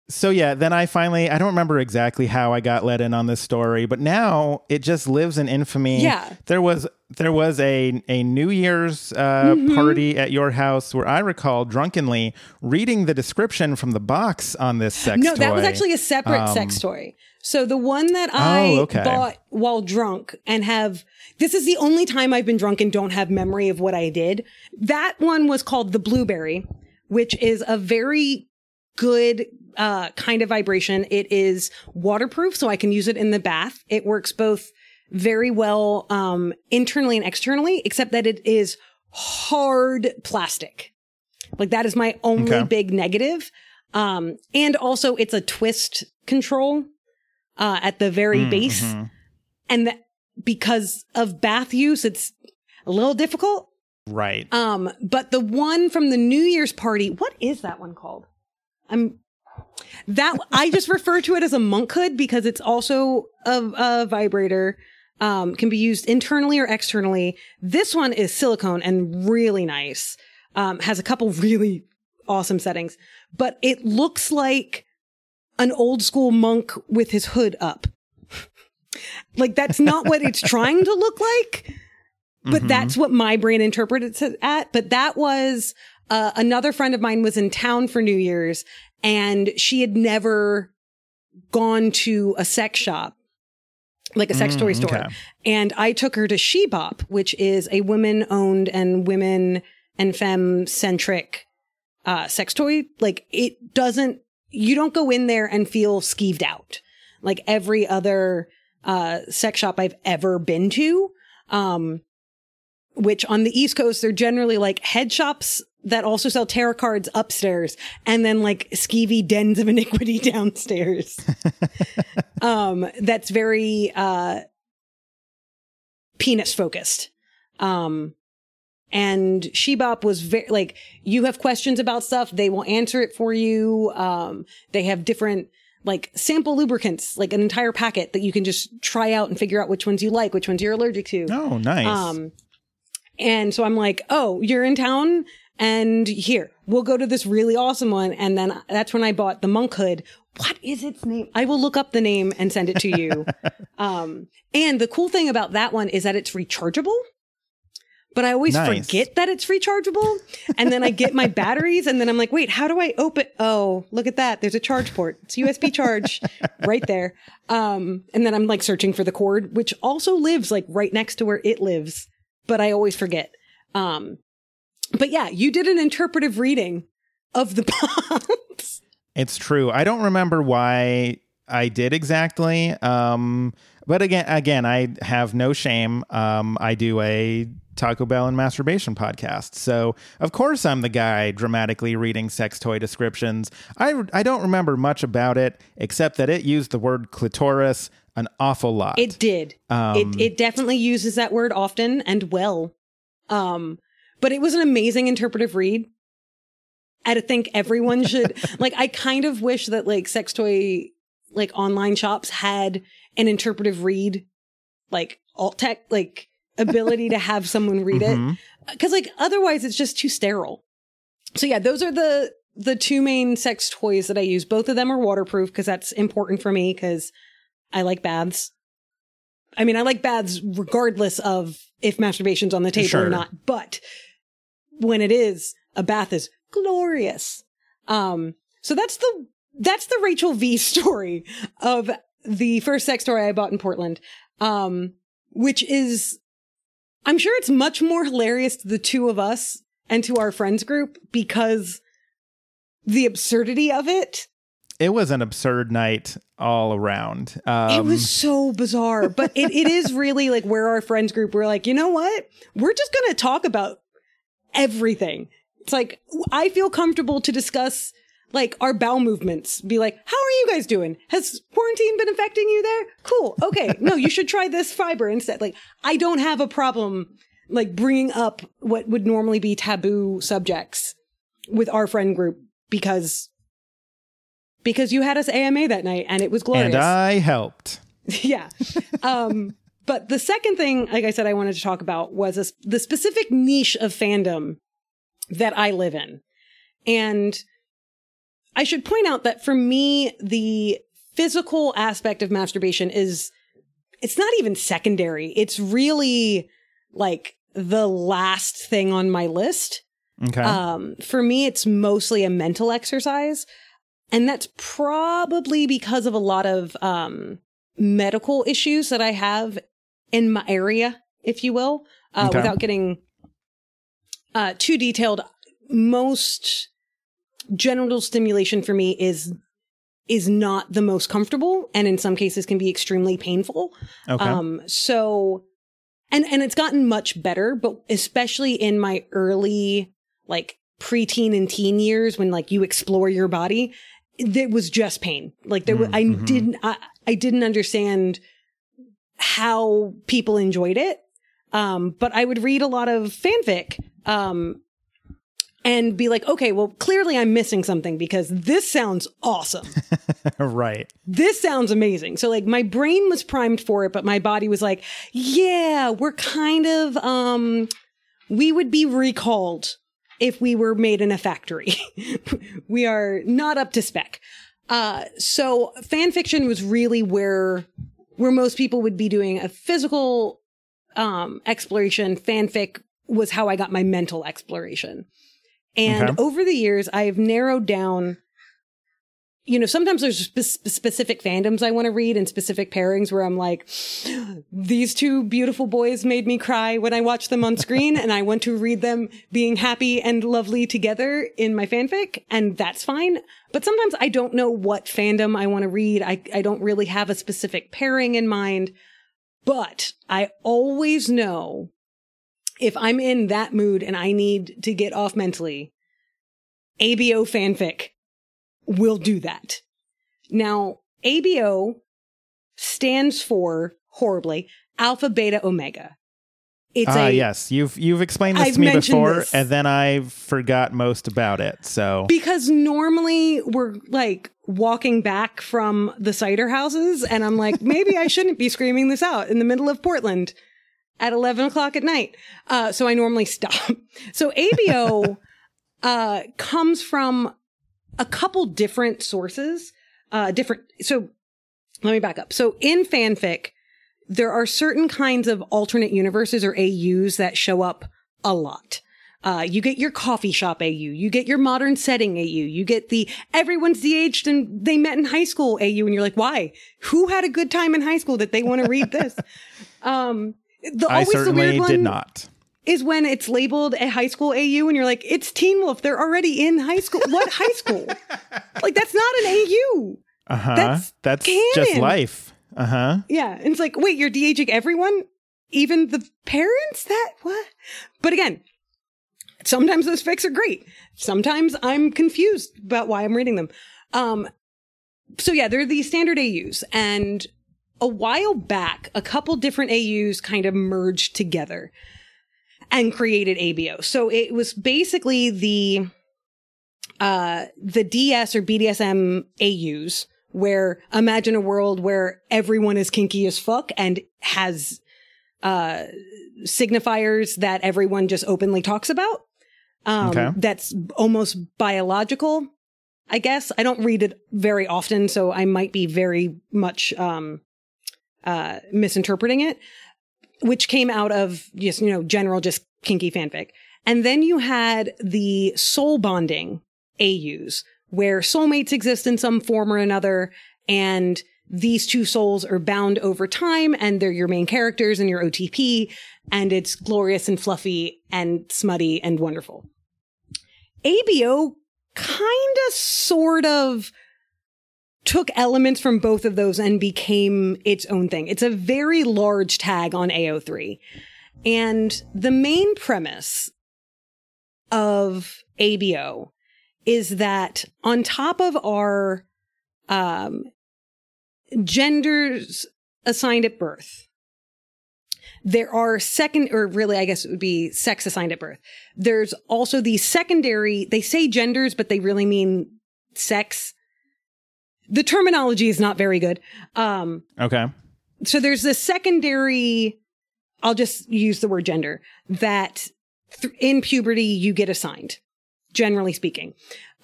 So yeah, then I don't remember exactly how I got let in on this story, but now it just lives in infamy. Yeah. There was a New Year's party at your house where I recall drunkenly reading the description from the box on this sex toy. No, that was actually a separate sex toy. So the one that I bought while drunk and this is the only time I've been drunk and don't have memory of what I did. That one was called the Blueberry, which is a very good kind of vibration. It is waterproof, so I can use it in the bath. It works both very well internally and externally, except that it is hard plastic. Like, that is my only big negative. And also it's a twist control at the very base. And because of bath use, it's a little difficult. Right. But the one from the New Year's party, what is that one called? I just refer to it as a monk hood because it's also a vibrator, can be used internally or externally. This one is silicone and really nice. Has a couple really awesome settings, but it looks like an old school monk with his hood up. Like, that's not what it's trying to look like, but that's what my brain interpreted it at. But that was another friend of mine was in town for New Year's, and she had never gone to a sex shop, like a sex toy store. Okay. And I took her to Shebop, which is a women-owned and women and femme-centric sex toy. Like, it doesn't, you don't go in there and feel skeeved out like every other sex shop I've ever been to, which on the East Coast, they're generally like head shops that also sell tarot cards upstairs and then like skeevy dens of iniquity downstairs. That's very penis focused. And Shebop was very, like, you have questions about stuff, they will answer it for you. They have different, like, sample lubricants, like an entire packet that you can just try out and figure out which ones you like, which ones you're allergic to. Oh, nice. And so I'm like, oh, you're in town? And here, we'll go to this really awesome one. And then that's when I bought the monk hood. What is its name? I will look up the name and send it to you. And the cool thing about that one is that it's rechargeable. But I always forget that it's rechargeable. And then I get my batteries and then I'm like, wait, how do I open? Oh, look at that. There's a charge port. It's USB charge right there. And then I'm like searching for the cord, which also lives like right next to where it lives. But I always forget. But yeah, you did an interpretive reading of the box. It's true. I don't remember why I did exactly. But again, I have no shame. I do a Taco Bell and masturbation podcast. So of course I'm the guy dramatically reading sex toy descriptions. I don't remember much about it, except that it used the word clitoris an awful lot. It did. It definitely uses that word often and well. But it was an amazing interpretive read. I think everyone should, like, I kind of wish that like sex toy like online shops had an interpretive read, like alt tech, like ability to have someone read mm-hmm. it. 'Cause like otherwise it's just too sterile. So yeah, those are the two main sex toys that I use. Both of them are waterproof because that's important for me because I like baths. I mean, I like baths regardless of if masturbation's on the table sure. or not. But when it is, a bath is glorious. So that's the Rachel V story of the first sex toy I bought in Portland, which is, I'm sure it's much more hilarious to the two of us and to our friends group because the absurdity of it. It was an absurd night all around. It was so bizarre, but it is really like where our friends group were like, you know what? We're just going to talk about everything. It's like, I feel comfortable to discuss like our bowel movements. Be like, how are you guys doing? Has quarantine been affecting you there? Cool. Okay. No, you should try this fiber instead. Like, I don't have a problem like bringing up what would normally be taboo subjects with our friend group because you had us AMA that night and it was glorious. And I helped. Yeah. But the second thing, like I said, I wanted to talk about was the specific niche of fandom that I live in. And I should point out that for me, the physical aspect of masturbation it's not even secondary. It's really like the last thing on my list. Okay. For me, it's mostly a mental exercise. And that's probably because of a lot of medical issues that I have in my area, if you will, okay. Without getting too detailed. Most genital stimulation for me is not the most comfortable, and in some cases can be extremely painful. Okay. So, and it's gotten much better, but especially in my early like preteen and teen years, when like you explore your body. It was just pain. Like there was, mm-hmm. I didn't understand how people enjoyed it. But I would read a lot of fanfic, and be like, okay, well, clearly I'm missing something because this sounds awesome. Right. This sounds amazing. So like my brain was primed for it, but my body was like, yeah, we're kind of, we would be recalled if we were made in a factory. We are not up to spec. So fan fiction was really where most people would be doing a physical exploration. Fanfic was how I got my mental exploration. And okay. over the years, I've narrowed down, you know, sometimes there's specific fandoms I want to read and specific pairings where I'm like, these two beautiful boys made me cry when I watched them on screen and I want to read them being happy and lovely together in my fanfic. And that's fine. But sometimes I don't know what fandom I want to read. I don't really have a specific pairing in mind, but I always know if I'm in that mood and I need to get off mentally, ABO fanfic will do that. Now, ABO stands for, horribly, Alpha Beta Omega. It's yes, you've explained this to me before, and then I forgot most about it. So because normally we're like walking back from the cider houses, and I'm like, maybe I shouldn't be screaming this out in the middle of Portland at 11 o'clock at night. So I normally stop. So ABO comes from a couple different sources, so let me back up. So in fanfic, there are certain kinds of alternate universes or AUs that show up a lot. You get your coffee shop AU, you get your modern setting AU, you get the everyone's the age and they met in high school AU, and you're like, why? Who had a good time in high school that they want to read this? I certainly did not. Is when it's labeled a high school AU and you're like, it's Teen Wolf. They're already in high school. What high school? Like, that's not an AU. Uh-huh. That's just life. Uh-huh. Yeah. And it's like, wait, you're de-aging everyone? Even the parents? That what? But again, sometimes those fics are great. Sometimes I'm confused about why I'm reading them. So yeah, they're the standard AUs. And a while back, a couple different AUs kind of merged together and created ABO. So it was basically the DS or BDSM AUs where imagine a world where everyone is kinky as fuck and has signifiers that everyone just openly talks about. That's almost biological, I guess. I don't read it very often, so I might be very much misinterpreting it, which came out of just, you know, general just kinky fanfic. And then you had the soul bonding AUs, where soulmates exist in some form or another, and these two souls are bound over time, and they're your main characters and your OTP, and it's glorious and fluffy and smutty and wonderful. ABO kind of sort of took elements from both of those and became its own thing. It's a very large tag on AO3. And the main premise of ABO is that on top of our genders assigned at birth, there are second, or really, I guess it would be sex assigned at birth. There's also the secondary, they say genders, but they really mean sex. The terminology is not very good. Okay. So there's the secondary, I'll just use the word gender, that in puberty you get assigned, generally speaking.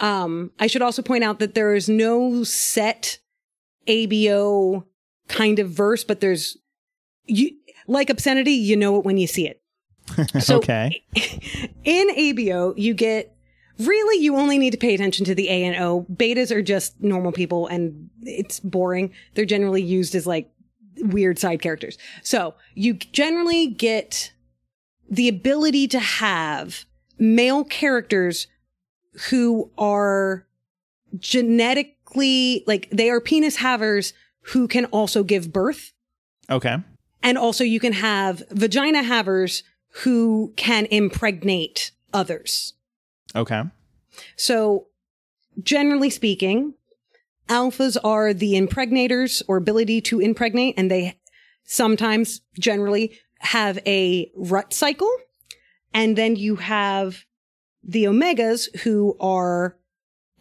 I should also point out that there is no set ABO kind of verse, but there's, you like obscenity, you know it when you see it. So okay. In ABO, you get, really, you only need to pay attention to the A and O. Betas are just normal people, and it's boring. They're generally used as like weird side characters. So you generally get the ability to have male characters who are genetically, like, they are penis havers who can also give birth. Okay. And also you can have vagina havers who can impregnate others. Okay. So generally speaking, alphas are the impregnators, or ability to impregnate, and they sometimes generally have a rut cycle. And then you have the omegas, who are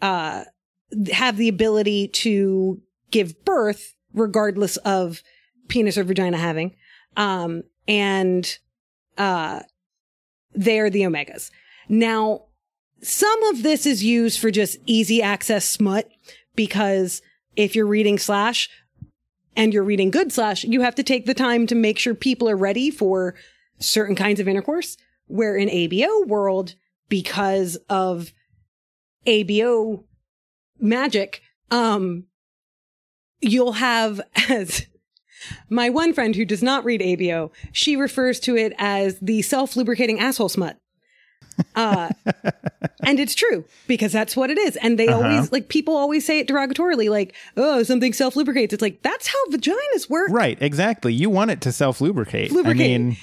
have the ability to give birth regardless of penis or vagina having, and they are the omegas. Now, some of this is used for just easy access smut, because if you're reading Slash and you're reading good Slash, you have to take the time to make sure people are ready for certain kinds of intercourse, where in ABO world, because of ABO magic, you'll have, as my one friend who does not read ABO, she refers to it as the self-lubricating asshole smut. And it's true, because that's what it is. And they always, like, people always say it derogatorily, like, oh, something self-lubricates. It's like, that's how vaginas work. Right, exactly. You want it to self-lubricate. I mean,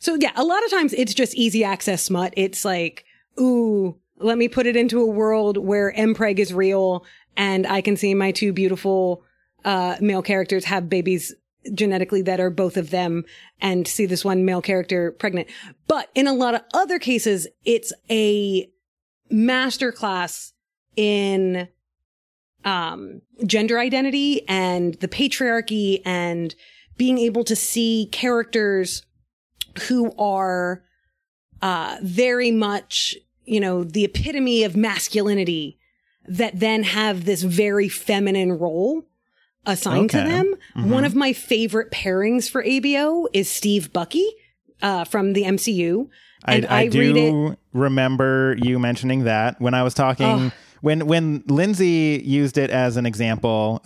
so yeah, a lot of times it's just easy access smut. It's like, ooh, let me put it into a world where mpreg is real and I can see my two beautiful male characters have babies genetically that are both of them, and see this one male character pregnant. But in a lot of other cases, it's a masterclass in gender identity and the patriarchy, and being able to see characters who are very much, you know, the epitome of masculinity, that then have this very feminine role assigned to them. One of my favorite pairings for ABO is Steve Bucky from the MCU. And I do remember you mentioning that when I was talking, when Lindsay used it as an example.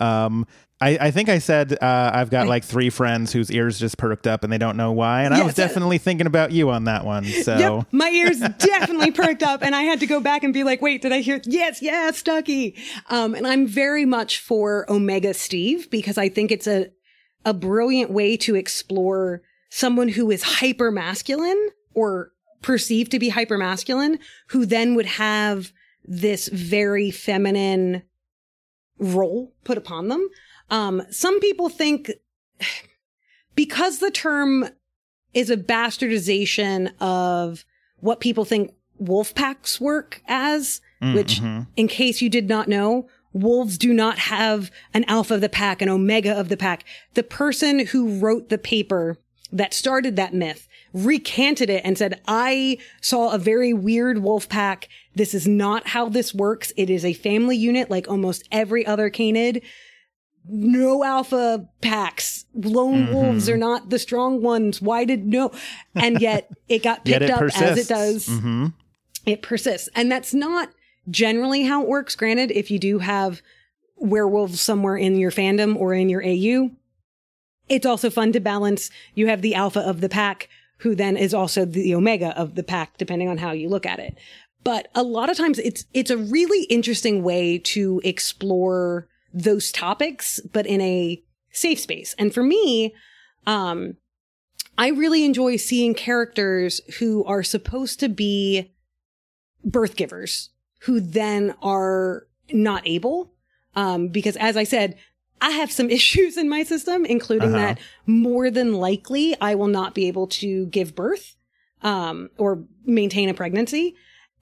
I think I said, I've got like three friends whose ears just perked up and they don't know why. And yes, I was definitely thinking about you on that one. So yep, my ears definitely perked up, and I had to go back and be like, wait, did I hear? Yes, Ducky. And I'm very much for Omega Steve, because I think it's a brilliant way to explore someone who is hyper masculine, or perceived to be hyper masculine, who then would have this very feminine role put upon them. Some people think, because the term is a bastardization of what people think wolf packs work as, which in case you did not know, wolves do not have an alpha of the pack, an omega of the pack. The person who wrote the paper that started that myth recanted it and said, I saw a very weird wolf pack. This is not how this works. It is a family unit like almost every other canid. No alpha packs. Lone wolves are not the strong ones. Why did no? And yet it got picked up persists. As it does. Mm-hmm. It persists. And that's not generally how it works. Granted, if you do have werewolves somewhere in your fandom or in your AU, it's also fun to balance. You have the alpha of the pack, who then is also the omega of the pack, depending on how you look at it. But a lot of times it's a really interesting way to explore those topics, but in a safe space. And for me, I really enjoy seeing characters who are supposed to be birth givers, who then are not able. Because as I said, I have some issues in my system, including that more than likely I will not be able to give birth, or maintain a pregnancy,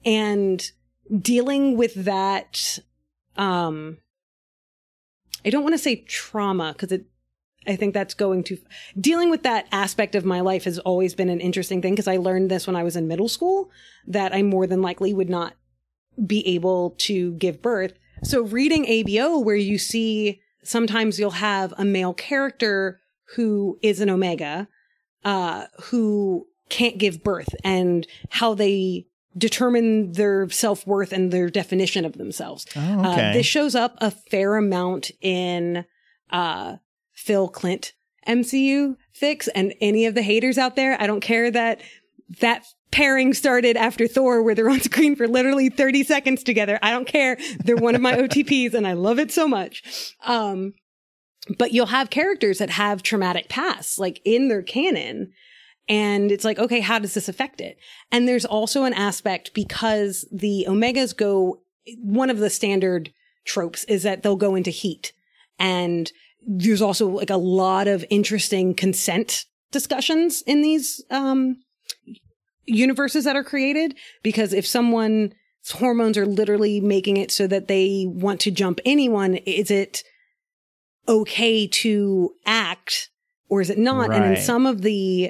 and dealing with that. I don't want to say trauma because I think that's going to dealing with that aspect of my life has always been an interesting thing. Cause I learned this when I was in middle school that I more than likely would not be able to give birth. So reading ABO, where you see, sometimes you'll have a male character who is an omega, who can't give birth, and how they determine their self-worth and their definition of themselves. Oh, okay. This shows up a fair amount in Phil Clint MCU fix, and any of the haters out there, I don't care that pairing started after Thor, where they're on screen for literally 30 seconds together. I don't care. They're one of my OTPs and I love it so much. But you'll have characters that have traumatic pasts, like in their canon. And it's like, okay, how does this affect it? And there's also an aspect because the Omegas go, one of the standard tropes is that they'll go into heat. And there's also like a lot of interesting consent discussions in these, universes that are created, because if someone's hormones are literally making it so that they want to jump anyone, is it okay to act or is it not? Right. And in some of the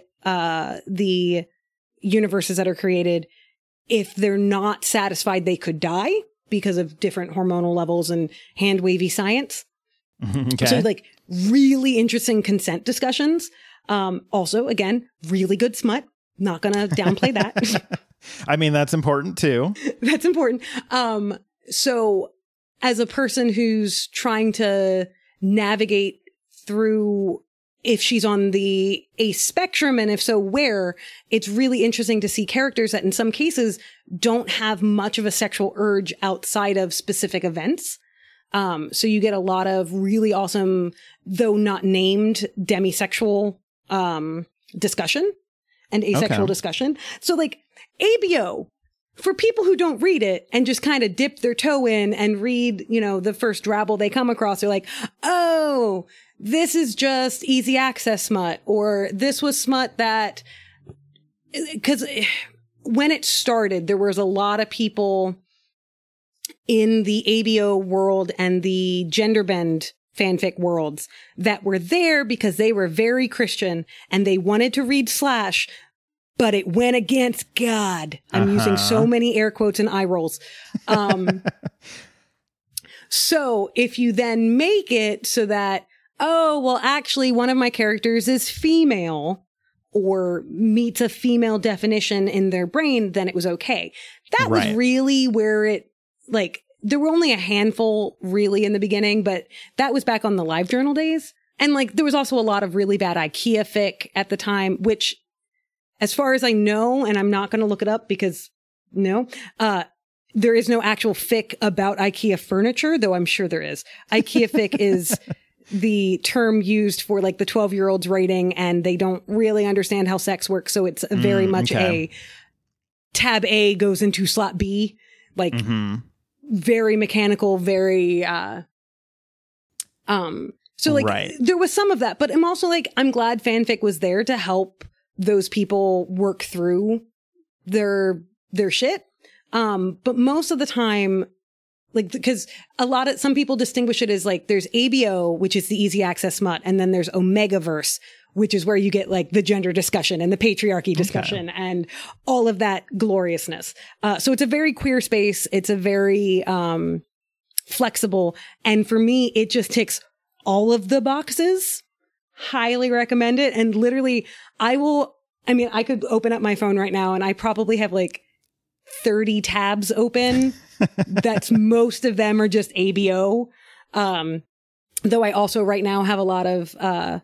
universes that are created, if they're not satisfied, they could die because of different hormonal levels and hand wavy science. Okay. So like really interesting consent discussions. Also, again, really good smut. Not gonna downplay that. I mean, that's important too. That's important. So as a person who's trying to navigate through if she's on the ace spectrum, and if so, where, it's really interesting to see characters that in some cases don't have much of a sexual urge outside of specific events. So you get a lot of really awesome, though not named, demisexual discussion. And asexual discussion. So like ABO, for people who don't read it and just kind of dip their toe in and read, you know, the first drabble they come across, they're like, oh, this is just easy access smut, or this was smut that, because when it started, there was a lot of people in the ABO world and the gender bend fanfic worlds that were there because they were very Christian and they wanted to read Slash, but it went against God. I'm using so many air quotes and eye rolls. So if you then make it so that, oh, well, actually one of my characters is female or meets a female definition in their brain, then it was okay. That was really where it, like, there were only a handful really in the beginning, but that was back on the LiveJournal days. And like, there was also a lot of really bad IKEA fic at the time, which as far as I know, and I'm not going to look it up because there is no actual fic about IKEA furniture, though I'm sure there is. IKEA fic is the term used for like the 12-year-olds writing and they don't really understand how sex works. So it's very much a tab A goes into slot B, like, very mechanical, very, so like there was some of that, but I'm also like, I'm glad fanfic was there to help those people work through their shit. But most of the time Like, because a lot of, some people distinguish it as like there's ABO, which is the easy access smut, and then there's Omegaverse, which is where you get like the gender discussion and the patriarchy discussion and all of that gloriousness. So it's a very queer space. It's a very flexible. And for me, it just ticks all of the boxes. Highly recommend it. And literally, I could open up my phone right now and I probably have like 30 tabs open. That's most of them are just ABO. Though I also right now have a lot of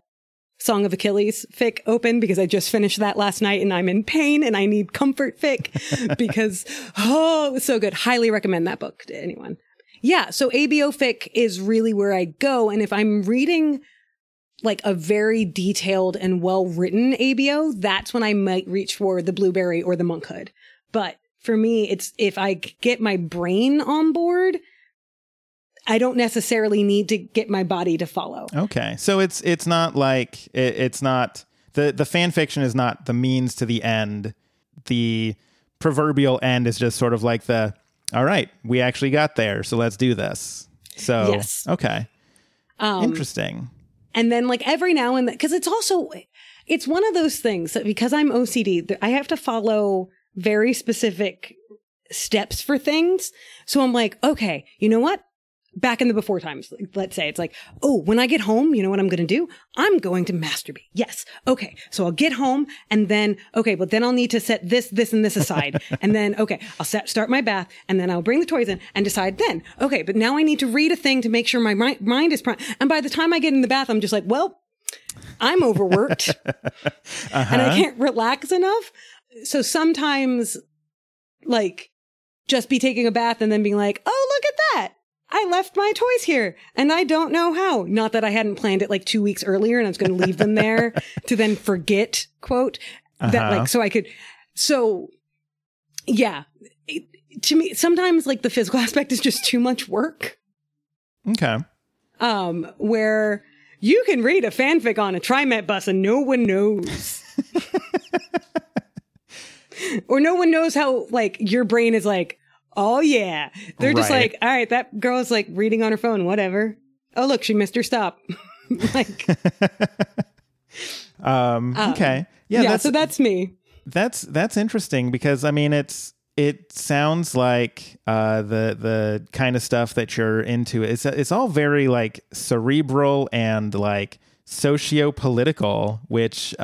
Song of Achilles fic open because I just finished that last night and I'm in pain and I need comfort fic because, oh, it was so good. Highly recommend that book to anyone. Yeah. So ABO fic is really where I go. And if I'm reading like a very detailed and well-written ABO, that's when I might reach for the Blueberry or the Monkhood. But for me, it's if I get my brain on board, I don't necessarily need to get my body to follow. Okay. So it's not like it's not the fan fiction is not the means to the end. The proverbial end is just sort of like the, all right, we actually got there. So let's do this. So, yes. Okay. Interesting. And then like every now and then, because it's one of those things that because I'm OCD, I have to follow very specific steps for things. So I'm like, okay, you know what? Back in the before times, let's say it's like, oh, when I get home, you know what I'm going to do? I'm going to masturbate. Yes. Okay. So I'll get home and then, okay, but then I'll need to set this and this aside. And then, okay, I'll start my bath and then I'll bring the toys in and decide then, okay, but now I need to read a thing to make sure my mind is prime. And by the time I get in the bath, I'm just like, well, I'm overworked and I can't relax enough. So sometimes like just be taking a bath and then being like, oh, look at that. I left my toys here and I don't know how. Not that I hadn't planned it like 2 weeks earlier and I was going to leave them there to then forget, quote, that like, so I could. So yeah, to me, sometimes like the physical aspect is just too much work. Okay. Where you can read a fanfic on a TriMet bus and no one knows. Or no one knows how like your brain is like, oh, yeah. They're right. Just like, all right, that girl's like reading on her phone, whatever. Oh, look, she missed her stop. Like, okay. Yeah. So that's me. That's interesting because, I mean, it sounds like the kind of stuff that you're into. It's all very like cerebral and like socio-political, which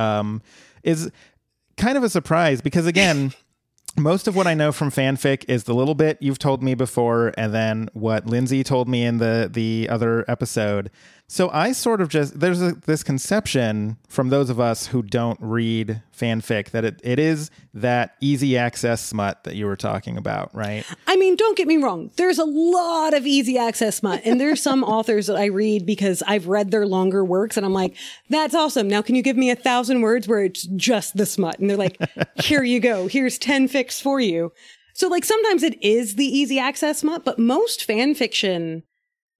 is kind of a surprise because, again, most of what I know from fanfic is the little bit you've told me before and then what Lindsay told me in the other episode. So I sort of just, there's this conception from those of us who don't read fanfic that it is that easy access smut that you were talking about, right? I mean, don't get me wrong. There's a lot of easy access smut and there's some authors that I read because I've read their longer works and I'm like, that's awesome. Now, can you give me 1,000 words where it's just the smut? And they're like, here you go. Here's 10 fic for you. So like sometimes it is the easy access smut, but most fan fiction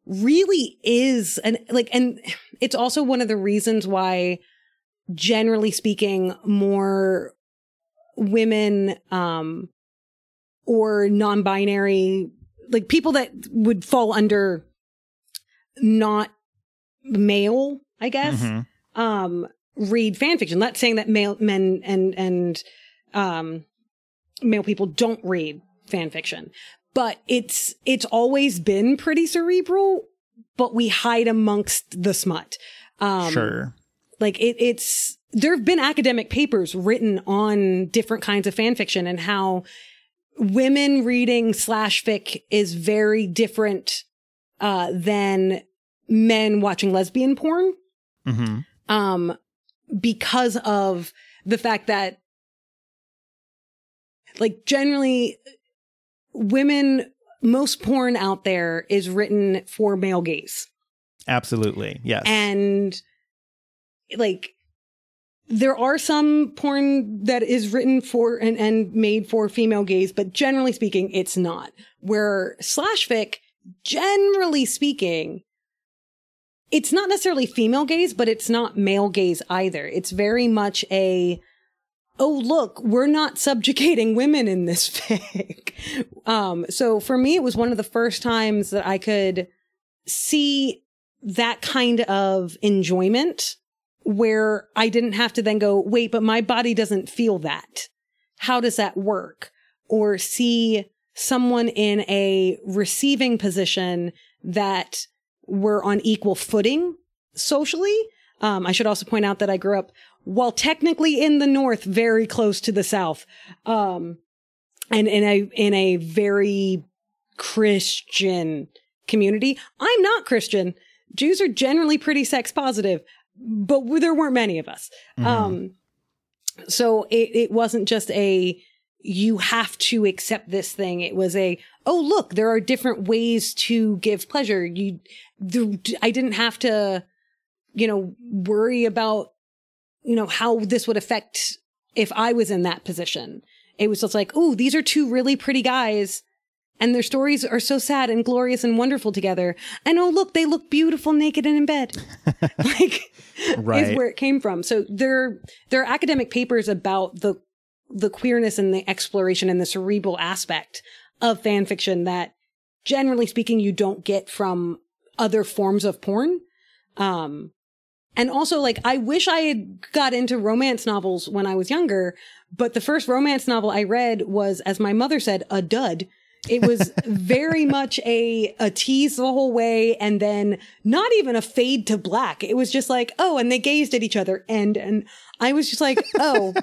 really is and it's also one of the reasons why, generally speaking, more women or non-binary, like people that would fall under not male, I guess, read fan fiction. Not saying that men and male people don't read fan fiction, but it's always been pretty cerebral, but we hide amongst the smut. Sure. Like it's there have been academic papers written on different kinds of fan fiction and how women reading slash fic is very different than men watching lesbian porn. Because of the fact that, like, generally, women, most porn out there is written for male gaze. Absolutely, yes. And, like, there are some porn that is written for and made for female gaze, but generally speaking, it's not. Where slash fic, generally speaking, it's not necessarily female gaze, but it's not male gaze either. It's very much a oh, look, we're not subjugating women in this fic. So for me, it was one of the first times that I could see that kind of enjoyment where I didn't have to then go, wait, but my body doesn't feel that. How does that work? Or see someone in a receiving position that we're on equal footing socially. I should also point out that I grew up, while technically in the North, very close to the South, and in a very Christian community. I'm not Christian. Jews are generally pretty sex positive, but there weren't many of us. Mm-hmm. So it wasn't just a, you have to accept this thing. It was a, oh, look, there are different ways to give pleasure. I didn't have to, worry about, how this would affect if I was in that position. It was just like, oh, these are two really pretty guys and their stories are so sad and glorious and wonderful together. And oh, look, they look beautiful naked and in bed. Right. Is where it came from. So there are academic papers about the queerness and the exploration and the cerebral aspect of fan fiction that, generally speaking, you don't get from other forms of porn. And also, I wish I had got into romance novels when I was younger, but the first romance novel I read was, as my mother said, a dud. It was very much a tease the whole way, and then not even a fade to black. It was just like, oh, and they gazed at each other, and I was just like, oh,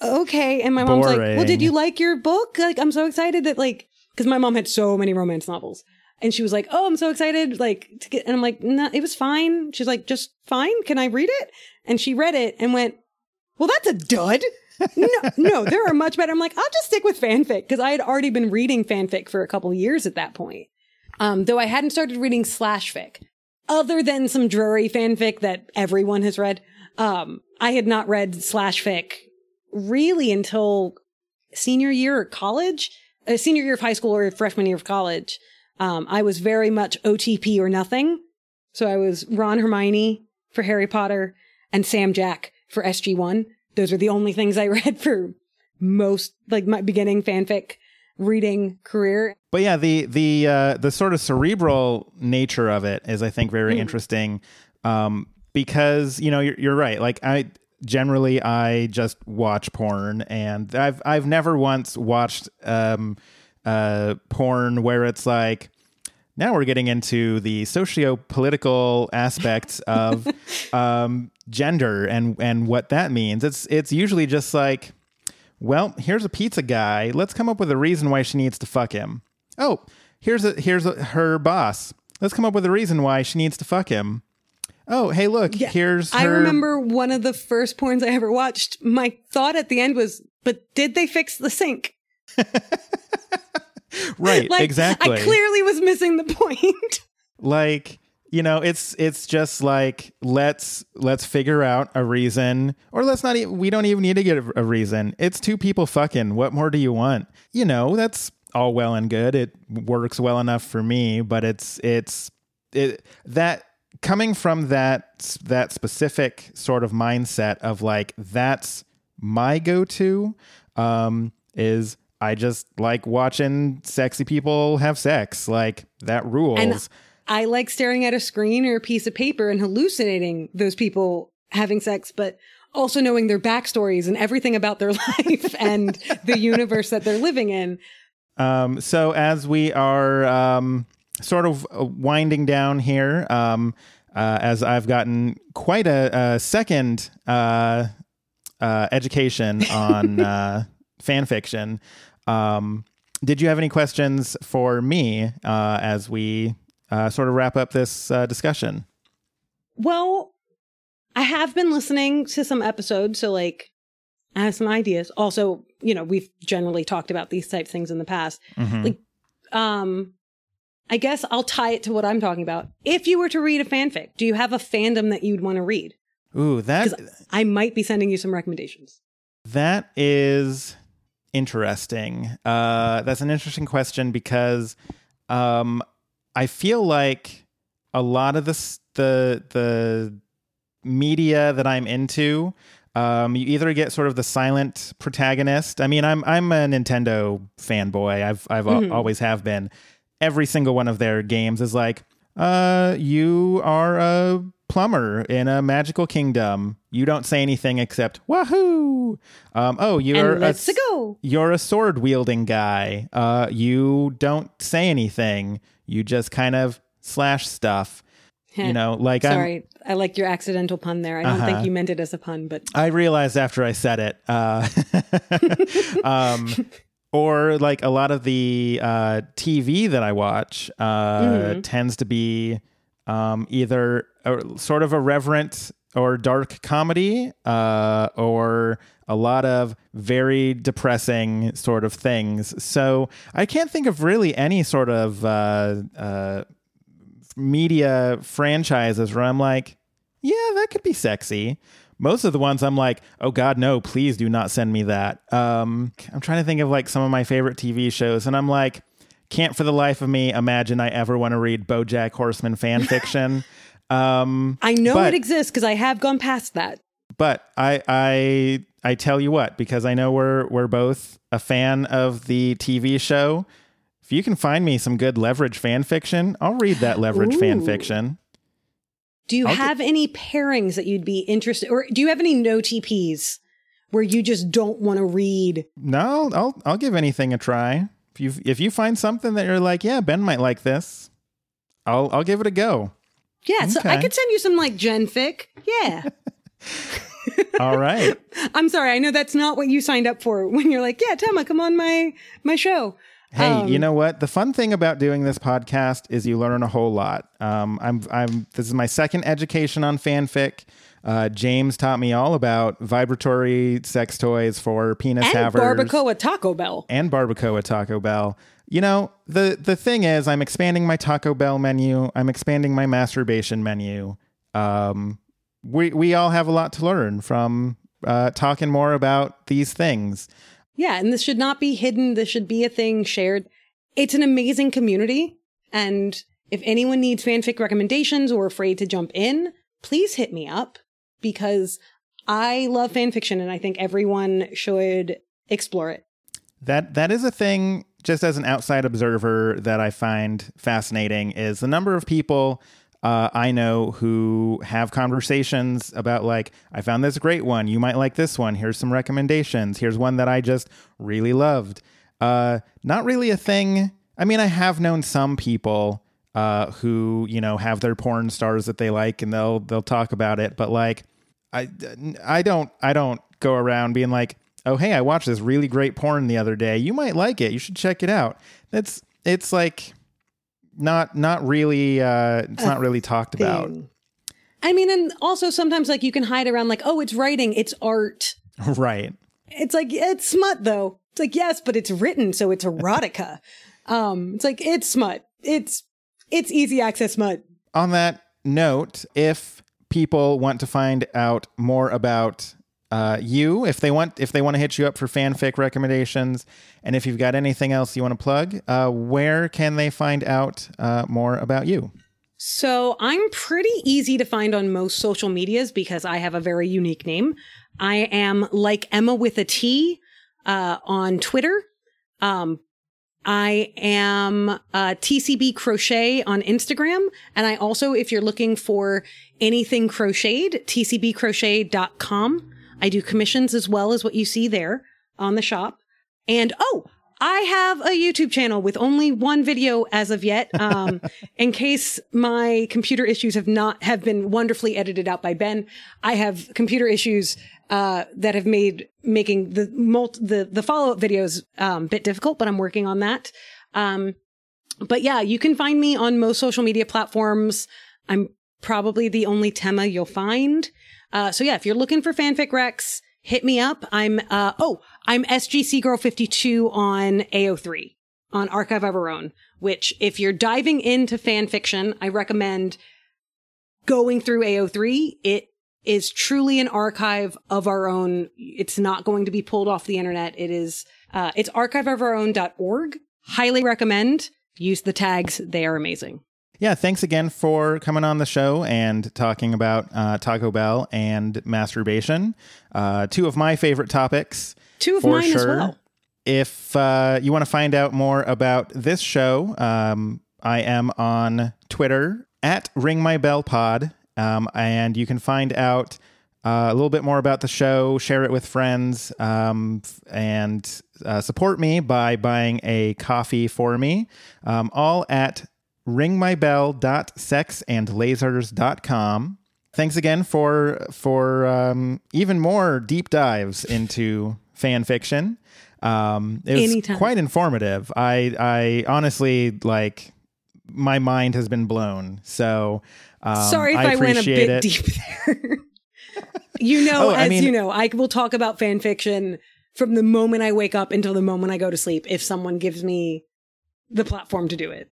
okay. And my mom's like, well, did you like your book? I'm so excited that, because my mom had so many romance novels. And she was like, oh, I'm so excited. And I'm like, no, it was fine. She's like, just fine. Can I read it? And she read it and went, well, that's a dud. No, there are much better. I'm like, I'll just stick with fanfic, because I had already been reading fanfic for a couple years at that point. Though I hadn't started reading /fic, other than some Drury fanfic that everyone has read. I had not read /fic really until senior year of high school or freshman year of college. I was very much OTP or nothing. So I was Ron Hermione for Harry Potter and Sam Jack for SG1. Those were the only things I read for most, my beginning fanfic reading career. But yeah, the sort of cerebral nature of it is, I think, very interesting. Because, you're right. I generally just watch porn, and I've never once watched, porn where it's like, now we're getting into the socio-political aspects of gender and what that means. It's usually just like, well, here's a pizza guy. Let's come up with a reason why she needs to fuck him. Oh, here's her boss. Let's come up with a reason why she needs to fuck him. Oh, hey, look, yeah. Here's her. I remember one of the first porns I ever watched. My thought at the end was, but did they fix the sink? Right, exactly. I clearly was missing the point. It's just like, let's figure out a reason, or let's not. We don't even need to get a reason. It's two people fucking. What more do you want? That's all well and good. It works well enough for me, but it's that coming from that specific sort of mindset of that's my go-to is. I just like watching sexy people have sex. That rules. And I like staring at a screen or a piece of paper and hallucinating those people having sex, but also knowing their backstories and everything about their life and the universe that they're living in. So as we are sort of winding down here, as I've gotten quite a second education on fan fiction, did you have any questions for me as we sort of wrap up this discussion? Well, I have been listening to some episodes, so I have some ideas. Also, we've generally talked about these type things in the past. Mm-hmm. I guess I'll tie it to what I'm talking about. If you were to read a fanfic, do you have a fandom that you'd want to read? Ooh, that... 'Cause I might be sending you some recommendations. That is... interesting. That's an interesting question, because I feel like a lot of the media that I'm into You either get sort of the silent protagonist. I mean, I'm a Nintendo fanboy. I've always have been. Every single one of their games is like, you are a plumber in a magical kingdom. You don't say anything except wahoo. You're a sword wielding guy. You don't say anything. You just kind of slash stuff. You know, like sorry, I like your accidental pun there. I don't think you meant it as a pun, but I realized after I said it. Or like a lot of the TV that I watch tends to be either sort of irreverent or dark comedy or a lot of very depressing sort of things. So I can't think of really any sort of media franchises where I'm like, yeah, that could be sexy. Most of the ones I'm like, oh God, no, please do not send me that. I'm trying to think of like some of my favorite TV shows. And I'm like, can't for the life of me imagine I ever want to read BoJack Horseman fan fiction. I know it exists because I have gone past that. But I tell you what, because I know we're both a fan of the TV show. If you can find me some good Leverage fan fiction, I'll read that Leverage fan fiction. Do you have any pairings that you'd be interested, or do you have any no TPs where you just don't want to read? No, I'll give anything a try. If you find something that you're like, yeah, Ben might like this, I'll give it a go. Yeah, okay. So I could send you some like genfic. Yeah. All right. I'm sorry. I know that's not what you signed up for when you're like, yeah, Tema, come on my show. Hey, you know what? The fun thing about doing this podcast is you learn a whole lot. This is my second education on fanfic. James taught me all about vibratory sex toys for penis havers. And barbacoa Taco Bell. You know, the thing is, I'm expanding my Taco Bell menu. I'm expanding my masturbation menu. We all have a lot to learn from talking more about these things. Yeah, and this should not be hidden. This should be a thing shared. It's an amazing community. And if anyone needs fanfic recommendations or afraid to jump in, please hit me up because I love fanfiction and I think everyone should explore it. That is a thing, just as an outside observer, that I find fascinating is the number of people I know who have conversations about like, I found this great one. You might like this one. Here's some recommendations. Here's one that I just really loved. Not really a thing. I mean, I have known some people who, you know, have their porn stars that they like and they'll talk about it. But like, I don't go around being like, oh, hey, I watched this really great porn the other day. You might like it. You should check it out. It's like, Not really talked about. I mean, and also sometimes like you can hide around like, oh, it's writing, it's art. Right. It's like, it's smut though. It's like, yes, but it's written. So it's erotica. It's like, it's smut. It's easy access smut. On that note, if people want to find out more about you, if they want to hit you up for fanfic recommendations, and if you've got anything else you want to plug, where can they find out more about you? So I'm pretty easy to find on most social medias because I have a very unique name. I am like Emma with a T on Twitter. I am TCBCrochet on Instagram. And I also, if you're looking for anything crocheted, TCBCrochet.com. I do commissions as well as what you see there on the shop. And, I have a YouTube channel with only one video as of yet, in case my computer issues have been wonderfully edited out by Ben. I have computer issues that have made making the follow-up videos bit difficult, but I'm working on that. But yeah, you can find me on most social media platforms. I'm probably the only Tema you'll find. So yeah, if you're looking for fanfic recs, hit me up. I'm SGC Girl 52 on AO3 on Archive of Our Own, which if you're diving into fan fiction, I recommend going through AO3. It is truly an archive of our own. It's not going to be pulled off the internet. It is, it's archiveofourown.org. Highly recommend. Use the tags. They are amazing. Yeah, thanks again for coming on the show and talking about Taco Bell and masturbation. Two of my favorite topics. Two of mine as well. If you want to find out more about this show, I am on Twitter at Ring My Bell Pod, and you can find out a little bit more about the show, share it with friends, and support me by buying a coffee for me, all at ringmybell.sexandlasers.com. Thanks again for even more deep dives into fan fiction. It was quite informative. I honestly, like, my mind has been blown. So sorry if I went a bit deep there. I will talk about fan fiction from the moment I wake up until the moment I go to sleep, if someone gives me the platform to do it.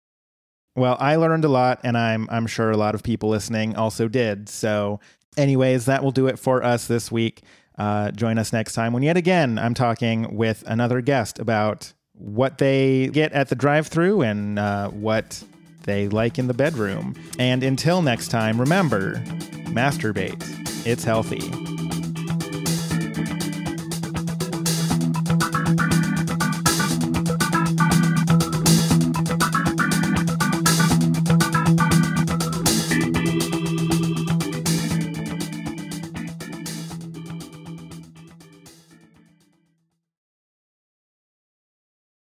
Well, I learned a lot, and I'm sure a lot of people listening also did. So anyways, that will do it for us this week. Join us next time when yet again, I'm talking with another guest about what they get at the drive-thru and what they like in the bedroom. And until next time, remember, masturbate. It's healthy.